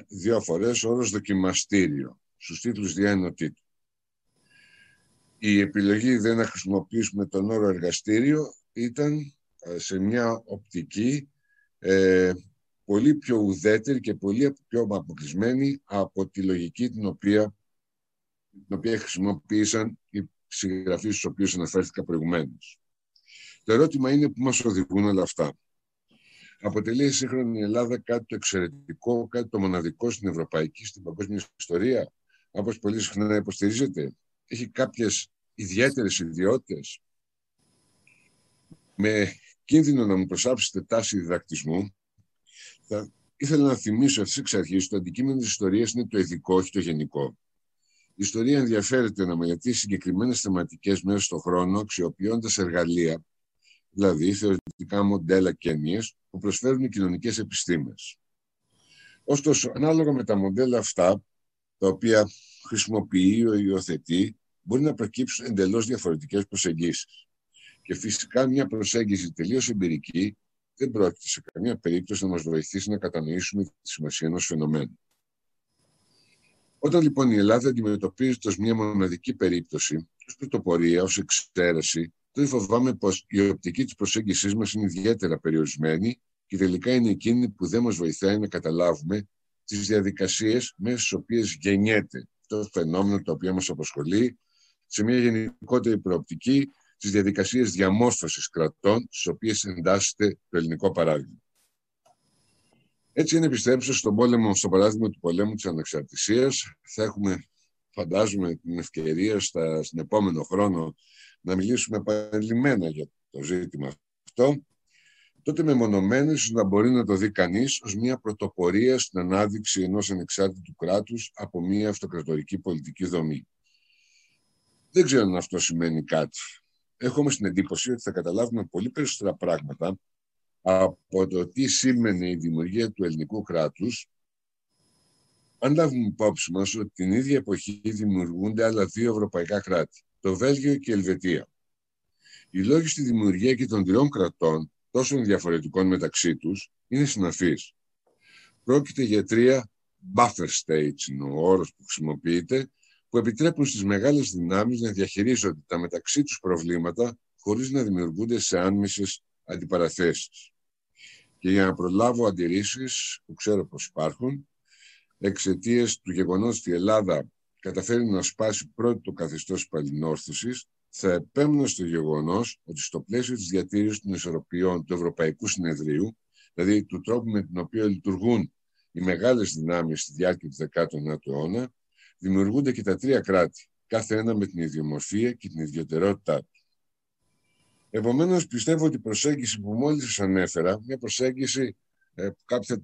δύο φορές ο όρος δοκιμαστήριο, στους τίτλους διαενωτήτου. Η επιλογή δεν να χρησιμοποιήσουμε τον όρο εργαστήριο ήταν σε μια οπτική ε, πολύ πιο ουδέτερη και πολύ πιο αποκλεισμένη από τη λογική την οποία, την οποία χρησιμοποίησαν οι συγγραφείς στους οποίους αναφέρθηκα προηγουμένως. Το ερώτημα είναι που μας οδηγούν όλα αυτά. Αποτελεί η σύγχρονη Ελλάδα κάτι το εξαιρετικό, κάτι το μοναδικό στην ευρωπαϊκή, στην παγκόσμια ιστορία, όπως πολύ συχνά υποστηρίζεται. Έχει κάποιες ιδιαίτερες ιδιότητες. Με κίνδυνο να μου προσάψετε τάση διδακτισμού, θα ήθελα να θυμίσω ευθύς εξ αρχής το αντικείμενο της ιστορίας είναι το ειδικό, όχι το γενικό. Η ιστορία ενδιαφέρεται να μελετήσει συγκεκριμένες θεματικές μέσα στον χρόνο, αξιοποιώντας εργαλεία, δηλαδή θεωρητικά μοντέλα και έννοιες, που προσφέρουν οι κοινωνικές επιστήμες. Ωστόσο, ανάλογα με τα μοντέλα αυτά, τα οποία χρησιμοποιεί ή υιοθετεί, μπορεί να προκύψουν εντελώς διαφορετικές προσεγγίσεις. Και φυσικά μια προσέγγιση τελείως εμπειρική δεν πρόκειται σε καμία περίπτωση να μας βοηθήσει να κατανοήσουμε τη σημασία ενός φαινομένου. Όταν λοιπόν η Ελλάδα αντιμετωπίζεται ως μια μοναδική περίπτωση, ως πρωτοπορία, ως εξαίρεση, τότε φοβάμαι πως η οπτική της προσέγγισής μας είναι ιδιαίτερα περιορισμένη και τελικά είναι εκείνη που δεν μας βοηθάει να καταλάβουμε τις διαδικασίες μέσα στις οποίες γεννιέται το φαινόμενο το οποίο μας απασχολεί, σε μια γενικότερη προοπτική, στις διαδικασίες διαμόρφωσης κρατών, στις οποίες εντάσσεται το ελληνικό παράδειγμα. Έτσι, αν επιστρέψω στον πόλεμο, στο παράδειγμα του πολέμου της Ανεξαρτησίας, θα έχουμε, φαντάζομαι, την ευκαιρία στα, στην επόμενο χρόνο να μιλήσουμε επανειλημμένα για το ζήτημα αυτό, τότε μεμονωμένες ώστε να μπορεί να το δει κανείς ως μια πρωτοπορία στην ανάδειξη ενός ανεξάρτητου κράτους από μια αυτοκρατορική πολιτική δομή. Δεν ξέρω αν αυτό σημαίνει κάτι. Έχω όμως την εντύπωση ότι θα καταλάβουμε πολύ περισσότερα πράγματα από το τι σήμαινε η δημιουργία του ελληνικού κράτους, αν λάβουμε υπόψη μας ότι την ίδια εποχή δημιουργούνται άλλα δύο ευρωπαϊκά κράτη, το Βέλγιο και η Ελβετία. Οι λόγοι στη δημιουργία και των τριών κρατών, τόσων διαφορετικών μεταξύ τους, είναι συναφείς. Πρόκειται για τρία buffer states, είναι ο όρος που χρησιμοποιείται, που επιτρέπουν στις μεγάλες δυνάμεις να διαχειρίζονται τα μεταξύ τους προβλήματα χωρίς να δημιουργούνται σε άνμισες αντιπαραθέσεις. Και για να προλάβω αντιρρήσεις που ξέρω πως υπάρχουν, εξαιτίας του γεγονός ότι η Ελλάδα καταφέρει να σπάσει πρώτο το καθεστώς παλινόρθωσης, θα επέμενα στο γεγονός ότι στο πλαίσιο της διατήρησης των ισορροπιών του Ευρωπαϊκού Συνεδρίου, δηλαδή του τρόπου με τον οποίο λειτουργούν οι μεγάλες δυνάμεις στη διάρκεια του δέκατου ένατου αιώνα, δημιουργούνται και τα τρία κράτη, κάθε ένα με την ιδιομορφία και την ιδιαιτερότητά του. Επομένως, πιστεύω ότι η προσέγγιση που μόλις σας ανέφερα, μια προσέγγιση που κάποιοι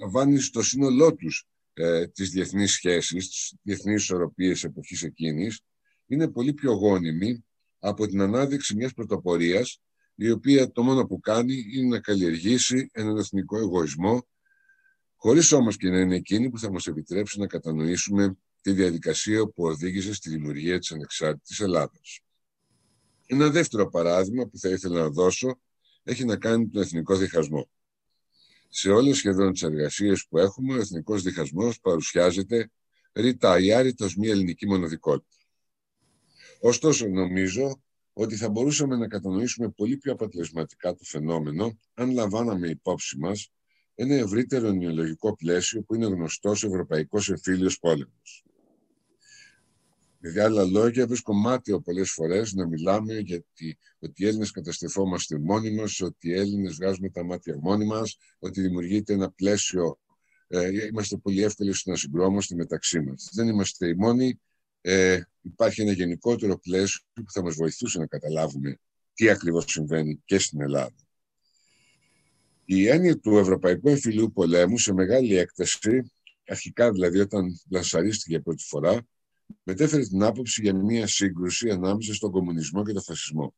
λαμβάνει στο σύνολό τους ε, τις διεθνείς σχέσεις, τις διεθνείς ισορροπίες εποχής εκείνης, είναι πολύ πιο γόνιμη από την ανάδειξη μιας πρωτοπορίας, η οποία το μόνο που κάνει είναι να καλλιεργήσει έναν εθνικό εγωισμό, χωρίς όμως και να είναι εκείνη που θα μας επιτρέψει να κατανοήσουμε τη διαδικασία που οδήγησε στη δημιουργία της ανεξάρτητης Ελλάδας. Ένα δεύτερο παράδειγμα που θα ήθελα να δώσω έχει να κάνει με τον εθνικό διχασμό. Σε όλες σχεδόν τις εργασίες που έχουμε, ο εθνικός διχασμός παρουσιάζεται ρητά ή άρρητα ως μια ελληνική μοναδικότητα. Ωστόσο, νομίζω ότι θα μπορούσαμε να κατανοήσουμε πολύ πιο αποτελεσματικά το φαινόμενο αν λαμβάναμε υπόψη μας ένα ευρύτερο ενοιολογικό πλαίσιο που είναι γνωστός ευρωπαϊκός εμφύλιος πόλεμος. Με άλλα λόγια, βρίσκω μάταιο πολλές φορές να μιλάμε γιατί, ότι οι Έλληνες καταστρεφόμαστε μόνοι μας, ότι οι Έλληνες βγάζουμε τα μάτια μόνοι μας, ότι δημιουργείται ένα πλαίσιο, ε, είμαστε πολύ εύκολοι να συγκρόμαστε μεταξύ μας. Δεν είμαστε οι μόνοι. Ε, υπάρχει ένα γενικότερο πλαίσιο που θα μας βοηθούσε να καταλάβουμε τι ακριβώς συμβαίνει και στην Ελλάδα. Η έννοια του Ευρωπαϊκού Εμφυλίου Πολέμου σε μεγάλη έκταση, αρχικά δηλαδή όταν λανσαρίστηκε πρώτη φορά, μετέφερε την άποψη για μια σύγκρουση ανάμεσα στον κομμουνισμό και τον φασισμό.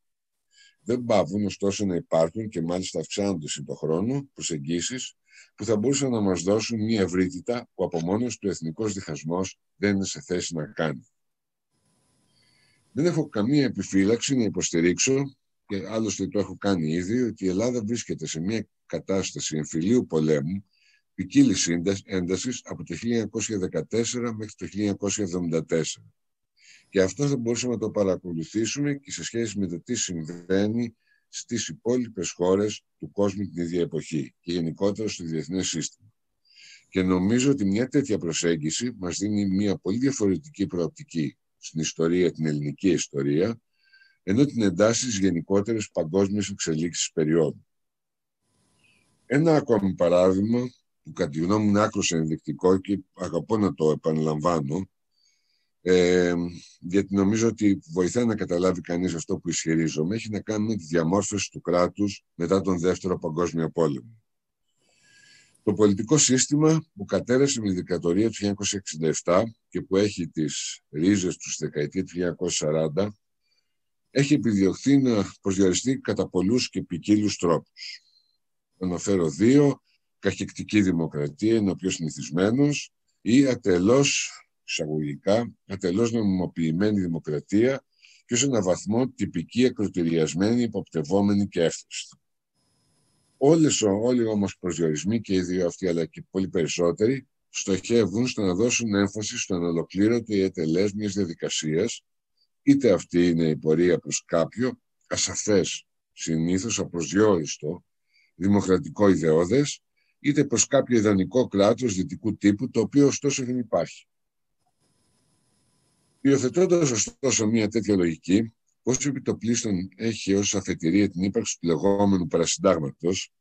Δεν παύουν ωστόσο να υπάρχουν και μάλιστα αυξάνονται συντοχρόνου προσεγγίσεις που θα μπορούσαν να μας δώσουν μια ευρύτητα που από μόνος του εθνικός διχασμός δεν είναι σε θέση να κάνει. Δεν έχω καμία επιφύλαξη να υποστηρίξω, και άλλωστε το έχω κάνει ήδη, ότι η Ελλάδα βρίσκεται σε μια κατάσταση εμφυλίου πολέμου ποικίλης έντασης από το χίλια εννιακόσια δεκατέσσερα μέχρι το χίλια εννιακόσια εβδομήντα τέσσερα. Και αυτό θα μπορούσαμε να το παρακολουθήσουμε και σε σχέση με το τι συμβαίνει στις υπόλοιπες χώρες του κόσμου την ίδια εποχή και γενικότερα στο διεθνές σύστημα. Και νομίζω ότι μια τέτοια προσέγγιση μας δίνει μια πολύ διαφορετική προοπτική στην ιστορία, την ελληνική ιστορία, ενώ την εντάσσει στις γενικότερες παγκόσμιες εξελίξεις περίοδου. Ένα ακόμη παράδειγμα που κατά τη γνώμη μου είναι άκρως ενδεικτικό και αγαπώ να το επαναλαμβάνω, Ε, γιατί νομίζω ότι βοηθάει να καταλάβει κανείς αυτό που ισχυρίζομαι, έχει να κάνει με τη διαμόρφωση του κράτους μετά τον Δεύτερο Παγκόσμιο Πόλεμο. Το πολιτικό σύστημα που κατέρευσε με τη δικτατορία του χίλια εννιακόσια εξήντα επτά και που έχει τις ρίζες του στη δεκαετία του χίλια εννιακόσια σαράντα, έχει επιδιωχθεί να προσδιοριστεί κατά πολλούς και ποικίλους τρόπους. Αναφέρω δύο: καχεκτική δημοκρατία, είναι ο πιο συνηθισμένος, ή ατελώς εισαγωγικά, ατελώς νομιμοποιημένη δημοκρατία και ως έναν βαθμό τυπική, ακροτηριασμένη, υποπτευόμενη και εύθυστη. Όλες, όλοι όμως προσδιορισμοί και οι δύο αυτοί, αλλά και πολύ περισσότεροι, στοχεύουν στο να δώσουν έμφαση στο ανολοκλήρωτο ή ατελές μιας διαδικασίας, είτε αυτή είναι η πορεία προς κάποιο ασαφές, συνήθως απροσδιόριστο, δημοκρατικό ιδεώδες, είτε προς κάποιο ιδανικό κράτος δυτικού τύπου, το οποίο ωστόσο δεν υπάρχει. Υιοθετώντας ωστόσο μια τέτοια λογική, όσο επιτοπλίστων έχει ως αφετηρία την ύπαρξη του λεγόμενου παρασυντάγματος,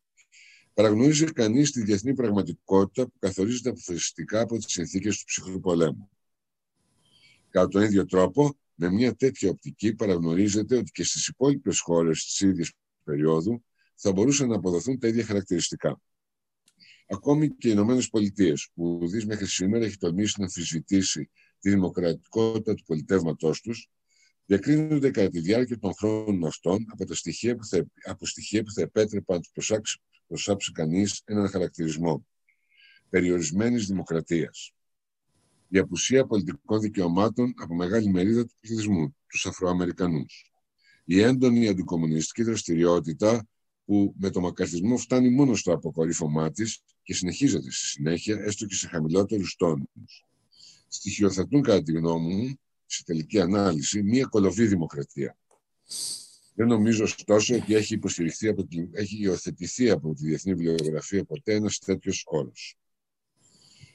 παραγνωρίζει κανείς τη διεθνή πραγματικότητα που καθορίζεται αποφασιστικά από τις συνθήκες του ψυχρού πολέμου. Κατά τον ίδιο τρόπο, με μια τέτοια οπτική παραγνωρίζεται ότι και στις υπόλοιπες χώρες της ίδιας περίοδου θα μπορούσαν να αποδοθούν τα ίδια χαρακτηριστικά. Ακόμη και οι Ηνωμένες Πολιτείες, που δεις μέχρι σήμερα έχει τολμήσει να αμφισβητήσει τη δημοκρατικότητα του πολιτεύματός τους, διακρίνονται κατά τη διάρκεια των χρόνων αυτών από, τα στοιχεία που θα, από στοιχεία που θα επέτρεπαν να τους προσάψει κανείς έναν χαρακτηρισμό περιορισμένης δημοκρατίας. Η απουσία πολιτικών δικαιωμάτων από μεγάλη μερίδα του πληθυσμού, τους Αφροαμερικανούς. Η έντονη αντικομμουνιστική δραστηριότητα που με το μακαρθισμό φτάνει μόνο στο αποκορύφωμά της και συνεχίζεται στη συνέχεια, έστω και σε χαμηλότερους τόνους. Στοιχειοθετούν, κατά τη γνώμη μου, σε τελική ανάλυση, μία κολοβή δημοκρατία. Δεν νομίζω, ωστόσο, ότι έχει, υποστηριχθεί από τη, έχει υιοθετηθεί από τη διεθνή βιβλιογραφία ποτέ ένας τέτοιος όρος.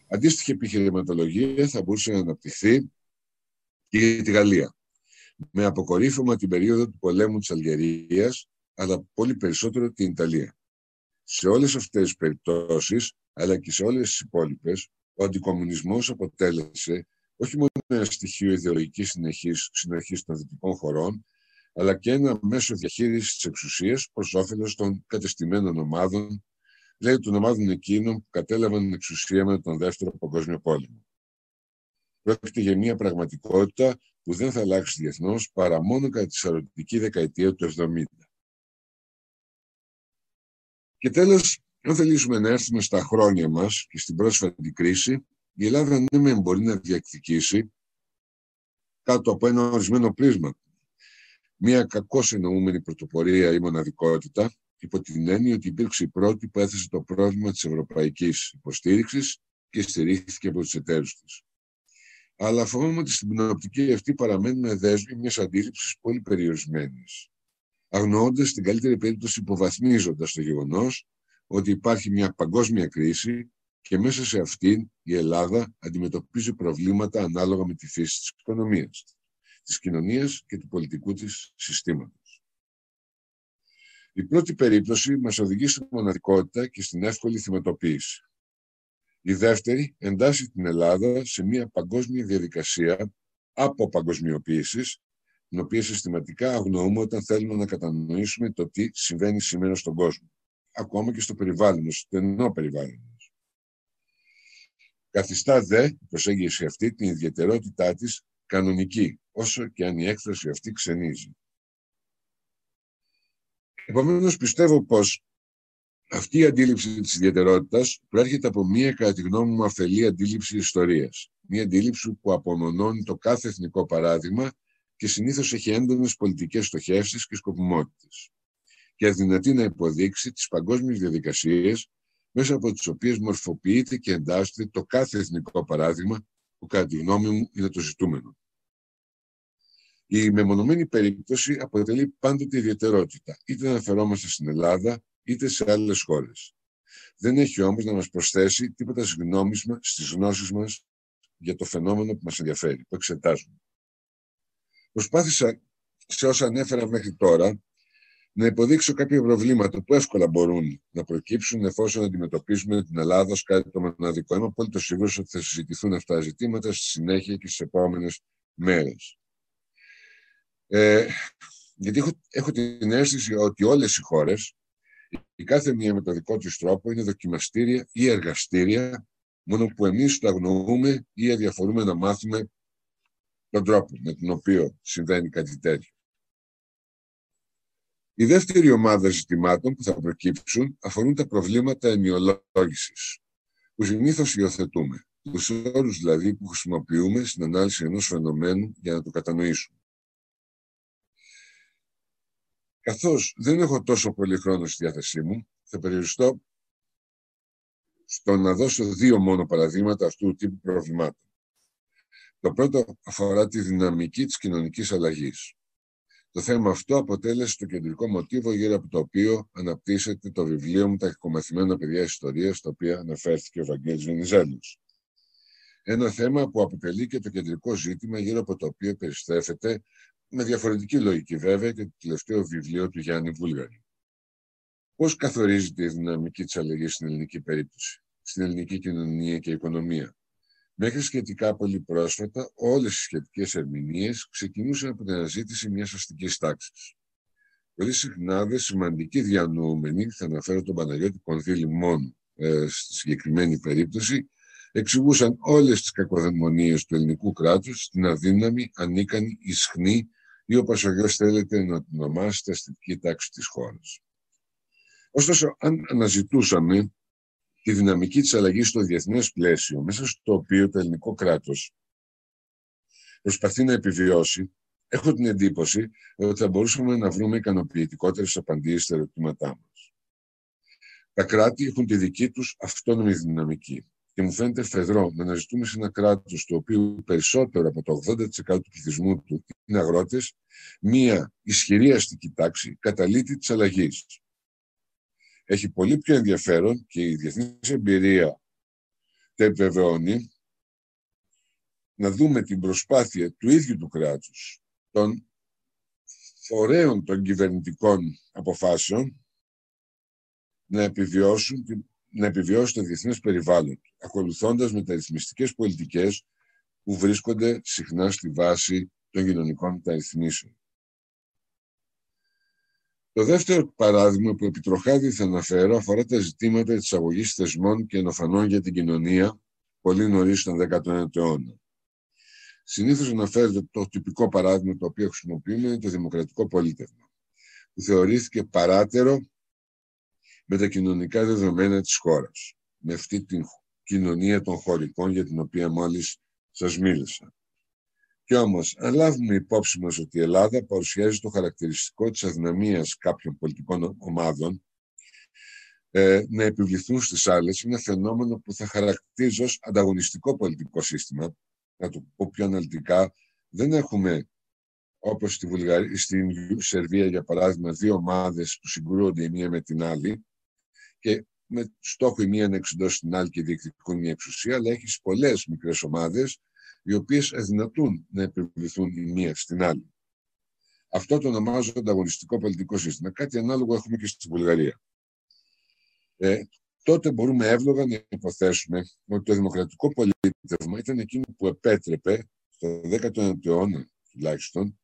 Αντίστοιχη επιχειρηματολογία θα μπορούσε να αναπτυχθεί και για τη Γαλλία, με αποκορύφωμα την περίοδο του πολέμου της Αλγερίας, αλλά πολύ περισσότερο την Ιταλία. Σε όλες αυτές τις περιπτώσεις, αλλά και σε όλες τις υπόλοιπες, ο αντικομμουνισμός αποτέλεσε όχι μόνο ένα στοιχείο ιδεολογικής συνοχής των δυτικών χωρών, αλλά και ένα μέσο διαχείρισης της εξουσίας προς όφελος των κατεστημένων ομάδων δηλαδή των ομάδων εκείνων που κατέλαβαν την εξουσία με τον Δεύτερο Παγκόσμιο Πόλεμο. Πρόκειται για μια πραγματικότητα που δεν θα αλλάξει διεθνώς παρά μόνο κατά τη σαρωτική δεκαετία του εβδομήντα. Και τέλος, αν θελήσουμε να έρθουμε στα χρόνια μας και στην πρόσφατη κρίση, η Ελλάδα ναι μπορεί να διεκδικήσει κάτω από ένα ορισμένο πρίσμα μια κακώς εννοούμενη πρωτοπορία ή μοναδικότητα, υπό την έννοια ότι υπήρξε η πρώτη που έθεσε το πρόβλημα της ευρωπαϊκής υποστήριξης και στηρίχθηκε από τους εταίρους της. Αλλά φοβάμαι ότι στην προοπτική αυτή παραμένουμε δέσμοι μιας αντίληψης πολύ περιορισμένης, αγνοώντας στην καλύτερη περίπτωση υποβαθμίζοντας το γεγονός ότι υπάρχει μια παγκόσμια κρίση και μέσα σε αυτήν η Ελλάδα αντιμετωπίζει προβλήματα ανάλογα με τη φύση της οικονομίας, της κοινωνίας και του πολιτικού της συστήματος. Η πρώτη περίπτωση μας οδηγεί στην μοναδικότητα και στην εύκολη θυματοποίηση. Η δεύτερη εντάσσει την Ελλάδα σε μια παγκόσμια διαδικασία αποπαγκοσμιοποίησης, την οποία συστηματικά αγνοούμε όταν θέλουμε να κατανοήσουμε το τι συμβαίνει σήμερα στον κόσμο, ακόμα και στο περιβάλλον, στο ενό περιβάλλον. Καθιστά δε η προσέγγιση αυτή την ιδιαιτερότητά της κανονική, όσο και αν η έκφραση αυτή ξενίζει. Επομένως, πιστεύω πως αυτή η αντίληψη της ιδιαιτερότητας προέρχεται από μία, κατά τη γνώμη μου, αφελή αντίληψη ιστορίας. Μία αντίληψη που απομονώνει το κάθε εθνικό παράδειγμα και συνήθως έχει έντονες πολιτικές στοχεύσεις και σκοπιμότητες. Και αδυνατεί να υποδείξει τις παγκόσμιες διαδικασίες μέσα από τις οποίες μορφοποιείται και εντάσσεται το κάθε εθνικό παράδειγμα που, κατά τη γνώμη μου, είναι το ζητούμενο. Η μεμονωμένη περίπτωση αποτελεί πάντοτε ιδιαιτερότητα, είτε αναφερόμαστε στην Ελλάδα, είτε σε άλλες χώρες. Δεν έχει όμως να μας προσθέσει τίποτα συγγνώμισμα στις γνώσεις μας για το φαινόμενο που μας ενδιαφέρει, που εξετάζουμε. Προσπάθησα, σε όσα ανέφερα μέχρι τώρα, να υποδείξω κάποια προβλήματα που εύκολα μπορούν να προκύψουν εφόσον αντιμετωπίζουμε την Ελλάδα ως κάτι το μοναδικό. Είμαι απόλυτος σίγουρος ότι θα συζητηθούν αυτά τα ζητήματα στη συνέχεια και στις επόμενες μέρες. Ε, γιατί έχω, έχω την αίσθηση ότι όλες οι χώρες, η κάθε μία με το δικό της τρόπο, είναι δοκιμαστήρια ή εργαστήρια, μόνο που εμείς το αγνοούμε ή αδιαφορούμε να μάθουμε τον τρόπο με τον οποίο συμβαίνει κάτι τέτοιο. Η δεύτερη ομάδα ζητημάτων που θα προκύψουν αφορούν τα προβλήματα ενοιολόγησης, που συνήθως υιοθετούμε, τους όρους δηλαδή που χρησιμοποιούμε στην ανάλυση ενός φαινομένου για να το κατανοήσουμε. Καθώς δεν έχω τόσο πολύ χρόνο στη διάθεσή μου, θα περιοριστώ στο να δώσω δύο μόνο παραδείγματα αυτού του τύπου προβλημάτων. Το πρώτο αφορά τη δυναμική της κοινωνικής αλλαγής. Το θέμα αυτό αποτέλεσε το κεντρικό μοτίβο γύρω από το οποίο αναπτύσσεται το βιβλίο μου «Τα κακομαθημένα παιδιά ιστορίας», στο οποίο αναφέρθηκε ο Βαγγέλης Βενιζέλος. Ένα θέμα που αποτελεί και το κεντρικό ζήτημα γύρω από το οποίο περιστρέφεται, με διαφορετική λογική βέβαια, και το τελευταίο βιβλίο του Γιάννη Βούλγαρη. Πώς καθορίζεται η δυναμική της αλλαγής στην ελληνική περίπτωση, στην ελληνική κοινωνία και οικονομία? Μέχρι σχετικά πολύ πρόσφατα, όλες οι σχετικές ερμηνείες ξεκινούσαν από την αναζήτηση μιας αστικής τάξης. Πολύ συχνά δε σημαντικοί διανοούμενοι, θα αναφέρω τον Παναγιώτη Κονδύλη μόνο ε, στη συγκεκριμένη περίπτωση, εξηγούσαν όλες τις κακοδαιμονίες του ελληνικού κράτους στην αδύναμη, ανίκανη, ισχνή ή όπως ο γιος θέλετε να την ονομάσετε αστική τάξη της χώρας. Ωστόσο, αν αναζητούσαμε τη δυναμική της αλλαγής στο διεθνές πλαίσιο, μέσα στο οποίο το ελληνικό κράτος προσπαθεί να επιβιώσει, έχω την εντύπωση ότι θα μπορούσαμε να βρούμε ικανοποιητικότερες απαντήσεις στα ερωτήματά μας. Τα κράτη έχουν τη δική τους αυτόνομη δυναμική και μου φαίνεται φεδρό να αναζητούμε σε ένα κράτος το οποίο περισσότερο από το ογδόντα τοις εκατό του πληθυσμού του είναι αγρότες, μία ισχυρή αστική τάξη καταλήτη της αλλαγής. Έχει πολύ πιο ενδιαφέρον και η διεθνής εμπειρία τα επιβεβαιώνει να δούμε την προσπάθεια του ίδιου του κράτους, των φορέων των κυβερνητικών αποφάσεων να επιβιώσουν, να επιβιώσει το διεθνές περιβάλλον, ακολουθώντας μεταρρυθμιστικές πολιτικές που βρίσκονται συχνά στη βάση των κοινωνικών μεταρρυθμίσεων. Το δεύτερο παράδειγμα που επιτροχάδι θα αναφέρω αφορά τα ζητήματα της αγωγής θεσμών και ενοφανών για την κοινωνία πολύ νωρίς στον δέκατο ένατο αιώνα. Συνήθως αναφέρεται το τυπικό παράδειγμα το οποίο χρησιμοποιούμε είναι το δημοκρατικό πολίτευμα, που θεωρήθηκε παράτερο με τα κοινωνικά δεδομένα της χώρας, με αυτή την κοινωνία των χωρικών για την οποία μόλις σας μίλησα. Κι όμως, αν λάβουμε υπόψη μας ότι η Ελλάδα παρουσιάζει το χαρακτηριστικό της αδυναμίας κάποιων πολιτικών ομάδων ε, να επιβληθούν στις άλλες, είναι ένα φαινόμενο που θα χαρακτηρίζει ως ανταγωνιστικό πολιτικό σύστημα. Να το πω πιο αναλυτικά, δεν έχουμε, όπως στη Βουλγαρία, στην Σερβία, για παράδειγμα, δύο ομάδες που συγκρούονται η μία με την άλλη και με στόχο η μία να εξοντώσει την άλλη και διεκδικούν μια εξουσία, αλλά έχεις πολλές μικρές ομάδες οι οποίες αδυνατούν να επιβληθούν η μία στην άλλη. Αυτό το ονομάζω ανταγωνιστικό πολιτικό σύστημα. Κάτι ανάλογο έχουμε και στη Βουλγαρία. Ε, τότε μπορούμε εύλογα να υποθέσουμε ότι το δημοκρατικό πολίτευμα ήταν εκείνο που επέτρεπε, στο δέκατο ένατο αιώνα τουλάχιστον,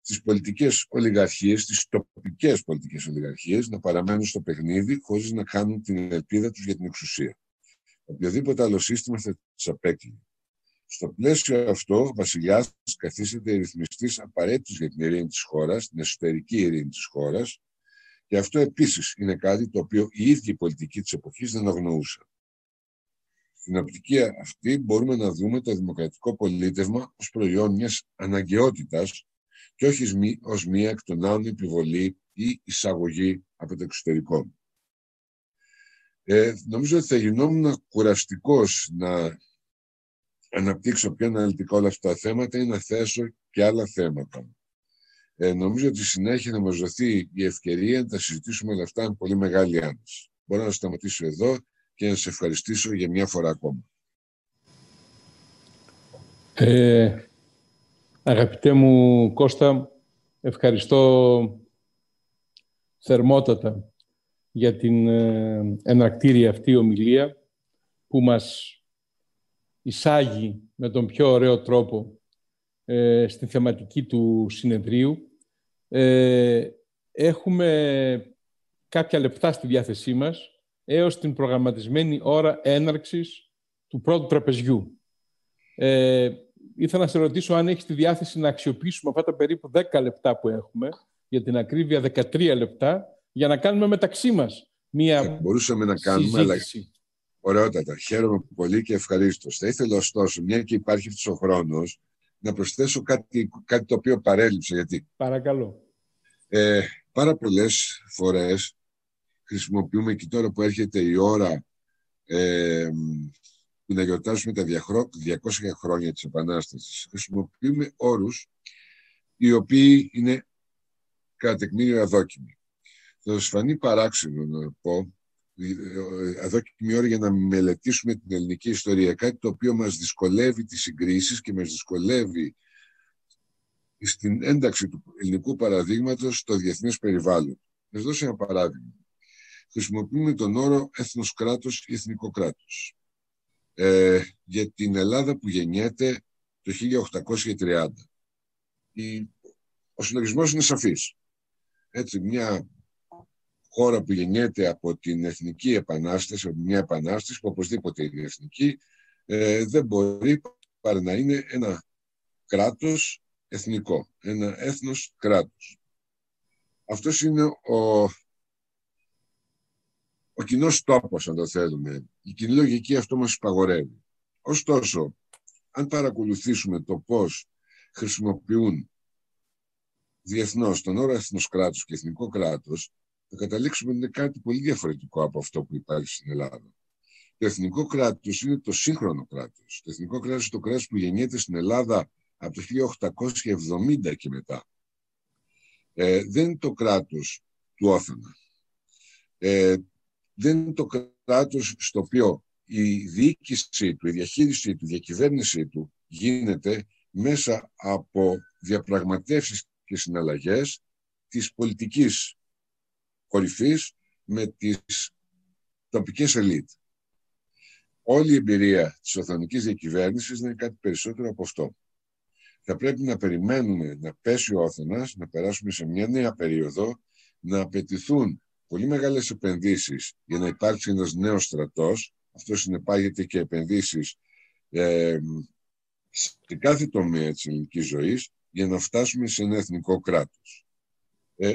στις πολιτικές ολιγαρχίες, στις τοπικές πολιτικές ολιγαρχίες, να παραμένουν στο παιχνίδι χωρίς να κάνουν την ελπίδα τους για την εξουσία. Οποιοδήποτε άλλο σύστημα θα τις απέκλει. Στο πλαίσιο αυτό, ο βασιλιάς καθίσταται ρυθμιστής απαραίτητος για την ειρήνη της χώρας, την εσωτερική ειρήνη της χώρας, και αυτό επίσης είναι κάτι το οποίο η ίδια η πολιτική της εποχής δεν αγνοούσε. Στην οπτική αυτή μπορούμε να δούμε το δημοκρατικό πολίτευμα ως προϊόν μιας αναγκαιότητας και όχι ως μία εκ των άλλων επιβολή ή εισαγωγή από το εξωτερικό. Ε, νομίζω ότι θα γινόμουν κουραστικός να αναπτύξω πιο αναλυτικά όλα αυτά τα θέματα ή να θέσω και άλλα θέματα. Ε, νομίζω ότι συνέχεια θα μας δοθεί η ευκαιρία να τα συζητήσουμε όλα αυτά με πολύ μεγάλη άνεση. Μπορώ να σταματήσω εδώ και να σε ευχαριστήσω για μια φορά ακόμα. Ε, αγαπητέ μου Κώστα, ευχαριστώ θερμότατα για την εναρκτήρια αυτή ομιλία που μας εισάγει με τον πιο ωραίο τρόπο ε, στη θεματική του συνεδρίου. Ε, έχουμε κάποια λεπτά στη διάθεσή μας έως την προγραμματισμένη ώρα έναρξης του πρώτου τραπεζιού. Ε, ήθελα να σε ρωτήσω αν έχεις τη διάθεση να αξιοποιήσουμε αυτά τα περίπου δέκα λεπτά που έχουμε, για την ακρίβεια δεκατρία λεπτά, για να κάνουμε μεταξύ μας μία συζήτηση. Μπορούσαμε να κάνουμε, αλλά... Ωραιότατα. Χαίρομαι πολύ και ευχαρίστως. Θα ήθελα ωστόσο, μια και υπάρχει αυτός ο χρόνος, να προσθέσω κάτι, κάτι το οποίο παρέλειψα. Γιατί παρακαλώ. Ε, πάρα πολλές φορές χρησιμοποιούμε και τώρα που έρχεται η ώρα ε, που να γιορτάσουμε τα διακόσια χρόνια της Επανάστασης. Χρησιμοποιούμε όρους οι οποίοι είναι κατά τεκμήριο αδόκιμοι. Θα σας φανεί παράξενο να πω αδόκιμη ώρα για να μελετήσουμε την ελληνική ιστορία. Κάτι το οποίο μας δυσκολεύει τις συγκρίσεις και μας δυσκολεύει στην ένταξη του ελληνικού παραδείγματος στο διεθνές περιβάλλον. Να δώσω ένα παράδειγμα. Χρησιμοποιούμε τον όρο έθνος κράτος ή εθνικό κράτος. Ε, για την Ελλάδα που γεννιέται το χίλια οκτακόσια τριάντα. Η, ο συλλογισμός είναι σαφής. Έτσι, μια χώρα που γεννιέται από την Εθνική Επανάσταση, από μια Επανάσταση που οπωσδήποτε είναι εθνική, ε, δεν μπορεί παρά να είναι ένα κράτος εθνικό, ένα έθνος κράτος. Αυτός είναι ο, ο κοινός τόπος, αν το θέλουμε. Η κοινή λογική αυτό μας υπαγορεύει. Ωστόσο, αν παρακολουθήσουμε το πώς χρησιμοποιούν διεθνώς τον όρο έθνος κράτος και εθνικό κράτος, θα καταλήξουμε ότι είναι κάτι πολύ διαφορετικό από αυτό που υπάρχει στην Ελλάδα. Το εθνικό κράτος είναι το σύγχρονο κράτος. Το εθνικό κράτος είναι το κράτος που γεννιέται στην Ελλάδα από το χίλια οκτακόσια εβδομήντα και μετά. Ε, δεν είναι το κράτος του όθωνα. Ε, δεν είναι το κράτος στο οποίο η διοίκησή του, η διαχείρισή του, η διακυβέρνησή του γίνεται μέσα από διαπραγματεύσεις και συναλλαγές της πολιτικής κορυφής με τις τοπικές ελίτ. Όλη η εμπειρία της οθωμανικής διακυβέρνησης είναι κάτι περισσότερο από αυτό. Θα πρέπει να περιμένουμε να πέσει ο Όθωνας, να περάσουμε σε μια νέα περίοδο να απαιτηθούν πολύ μεγάλες επενδύσεις για να υπάρξει ένας νέος στρατός. Αυτό συνεπάγεται και επενδύσεις ε, σε κάθε τομέα της ελληνικής ζωής για να φτάσουμε σε ένα εθνικό κράτος. Ε,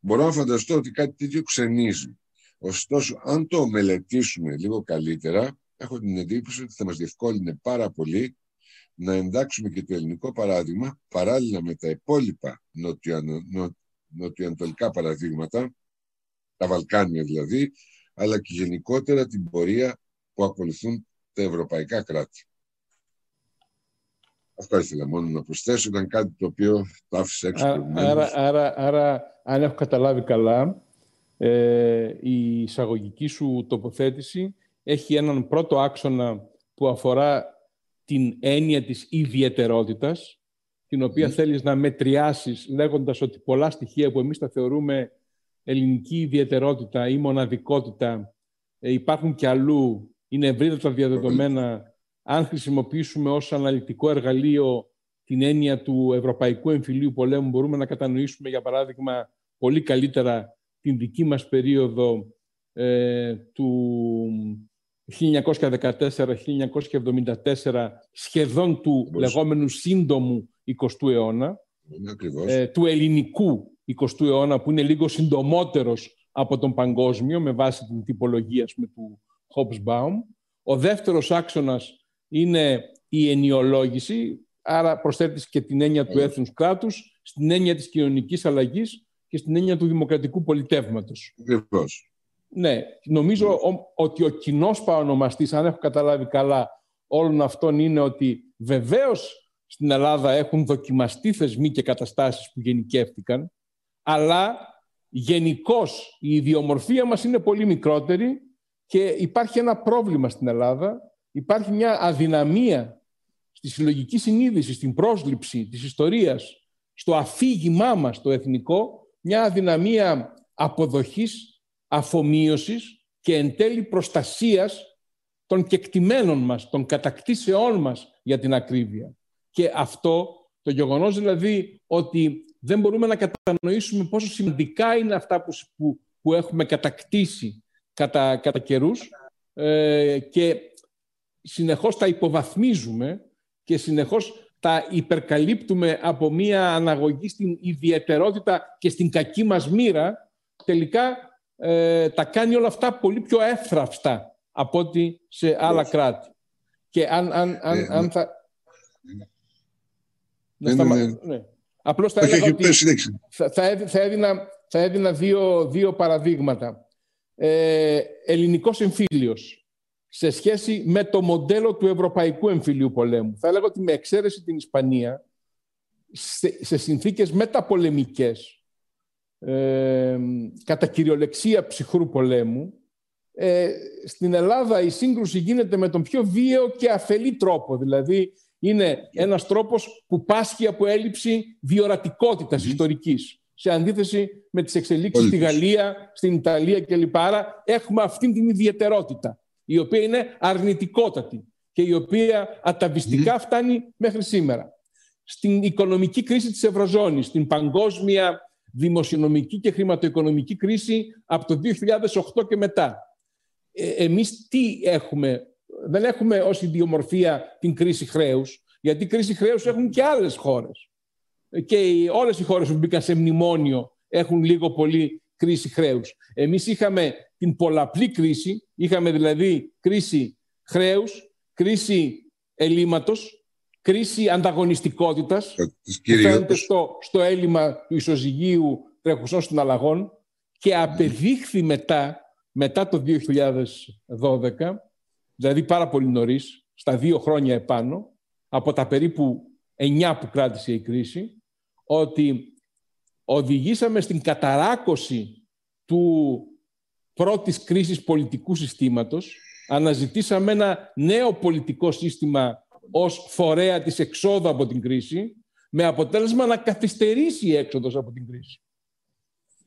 μπορώ να φανταστώ ότι κάτι τέτοιο ξενίζει. Ωστόσο, αν το μελετήσουμε λίγο καλύτερα, έχω την εντύπωση ότι θα μας διευκόλυνε πάρα πολύ να εντάξουμε και το ελληνικό παράδειγμα παράλληλα με τα υπόλοιπα νοτιο, νο, νοτιοανατολικά παραδείγματα, τα Βαλκάνια δηλαδή, αλλά και γενικότερα την πορεία που ακολουθούν τα ευρωπαϊκά κράτη. Αυτό ήθελα μόνο να προσθέσω, ήταν κάτι το οποίο το άφησα έξω. Άρα, άρα, άρα, άρα, αν έχω καταλάβει καλά, ε, η εισαγωγική σου τοποθέτηση έχει έναν πρώτο άξονα που αφορά την έννοια της ιδιαιτερότητας, την οποία mm. θέλεις να μετριάσεις λέγοντας ότι πολλά στοιχεία που εμείς τα θεωρούμε ελληνική ιδιαιτερότητα ή μοναδικότητα υπάρχουν και αλλού, είναι ευρύτερα διαδεδομένα. Αν χρησιμοποιήσουμε ως αναλυτικό εργαλείο την έννοια του Ευρωπαϊκού Εμφυλίου Πολέμου, μπορούμε να κατανοήσουμε, για παράδειγμα, πολύ καλύτερα την δική μας περίοδο ε, του χίλια εννιακόσια δεκατέσσερα χίλια εννιακόσια εβδομήντα τέσσερα, σχεδόν του Πώς. λεγόμενου σύντομου εικοστού αιώνα, ε, του ελληνικού εικοστού αιώνα, που είναι λίγο συντομότερος από τον παγκόσμιο, με βάση την τυπολογία ας πούμε, του Hobsbawm. Ο δεύτερος άξονας είναι η ενιολόγηση, άρα προσθέτεις και την έννοια του έθνους κράτους, στην έννοια της κοινωνικής αλλαγής και στην έννοια του δημοκρατικού πολιτεύματος. Ακριβώς. Ναι, νομίζω ότι ο κοινός παρονομαστής, αν έχω καταλάβει καλά, όλων αυτών είναι ότι βεβαίως στην Ελλάδα έχουν δοκιμαστεί θεσμοί και καταστάσεις που γενικεύτηκαν, αλλά γενικώς η ιδιομορφία μας είναι πολύ μικρότερη και υπάρχει ένα πρόβλημα στην Ελλάδα. Υπάρχει μια αδυναμία στη συλλογική συνείδηση, στην πρόσληψη της ιστορίας, στο αφήγημά μας το εθνικό, μια αδυναμία αποδοχής, αφομοίωσης και εν τέλει προστασίας των κεκτημένων μας, των κατακτήσεών μας για την ακρίβεια. Και αυτό το γεγονός δηλαδή ότι δεν μπορούμε να κατανοήσουμε πόσο σημαντικά είναι αυτά που, που έχουμε κατακτήσει κατά, κατά καιρούς ε, και συνεχώς τα υποβαθμίζουμε και συνεχώς τα υπερκαλύπτουμε από μία αναγωγή στην ιδιαιτερότητα και στην κακή μας μοίρα, τελικά ε, τα κάνει όλα αυτά πολύ πιο εύθραυστα από ό,τι σε άλλα κράτη. Και αν, αν, αν, ε, αν θα... Ναι, ναι, σταμα... ναι, ναι. Ναι. Απλώς θα έλεγα ότι θα, θα έδινα, θα έδινα δύο, δύο παραδείγματα. Ε, ελληνικός εμφύλιος σε σχέση με το μοντέλο του Ευρωπαϊκού Εμφυλίου Πολέμου. Θα έλεγα ότι με εξαίρεση την Ισπανία, σε, σε συνθήκες μεταπολεμικές, ε, κατά κυριολεξία ψυχρού πολέμου, ε, στην Ελλάδα η σύγκρουση γίνεται με τον πιο βίαιο και αφελή τρόπο. Δηλαδή, είναι ένας τρόπος που πάσχει από έλλειψη διορατικότητας mm. ιστορικής, σε αντίθεση με τις εξελίξεις στη Γαλλία, στην Ιταλία κλπ. Άρα, έχουμε αυτή την ιδιαιτερότητα, η οποία είναι αρνητικότατη και η οποία αταβιστικά φτάνει μέχρι σήμερα. Στην οικονομική κρίση της Ευρωζώνης, στην παγκόσμια δημοσιονομική και χρηματοοικονομική κρίση από το δύο χιλιάδες οκτώ και μετά. Ε, εμείς τι έχουμε? Δεν έχουμε ως ιδιομορφία την κρίση χρέους, γιατί κρίση χρέους έχουν και άλλες χώρες. Και οι, όλες οι χώρες που μπήκαν σε μνημόνιο έχουν λίγο πολύ κρίση χρέους. Εμείς είχαμε την πολλαπλή κρίση, είχαμε δηλαδή κρίση χρέους, κρίση ελλείμματος, κρίση ανταγωνιστικότητας, που φαίνεται στο, στο έλλειμμα του ισοζυγίου τρέχουσών συναλλαγών και απεδείχθη μετά, μετά το δύο χιλιάδες δώδεκα, δηλαδή πάρα πολύ νωρίς, στα δύο χρόνια επάνω, από τα περίπου εννιά που κράτησε η κρίση, ότι οδηγήσαμε στην καταράκωση του πρώτης κρίσης πολιτικού συστήματος. Αναζητήσαμε ένα νέο πολιτικό σύστημα ως φορέα της εξόδου από την κρίση, με αποτέλεσμα να καθυστερήσει η έξοδος από την κρίση.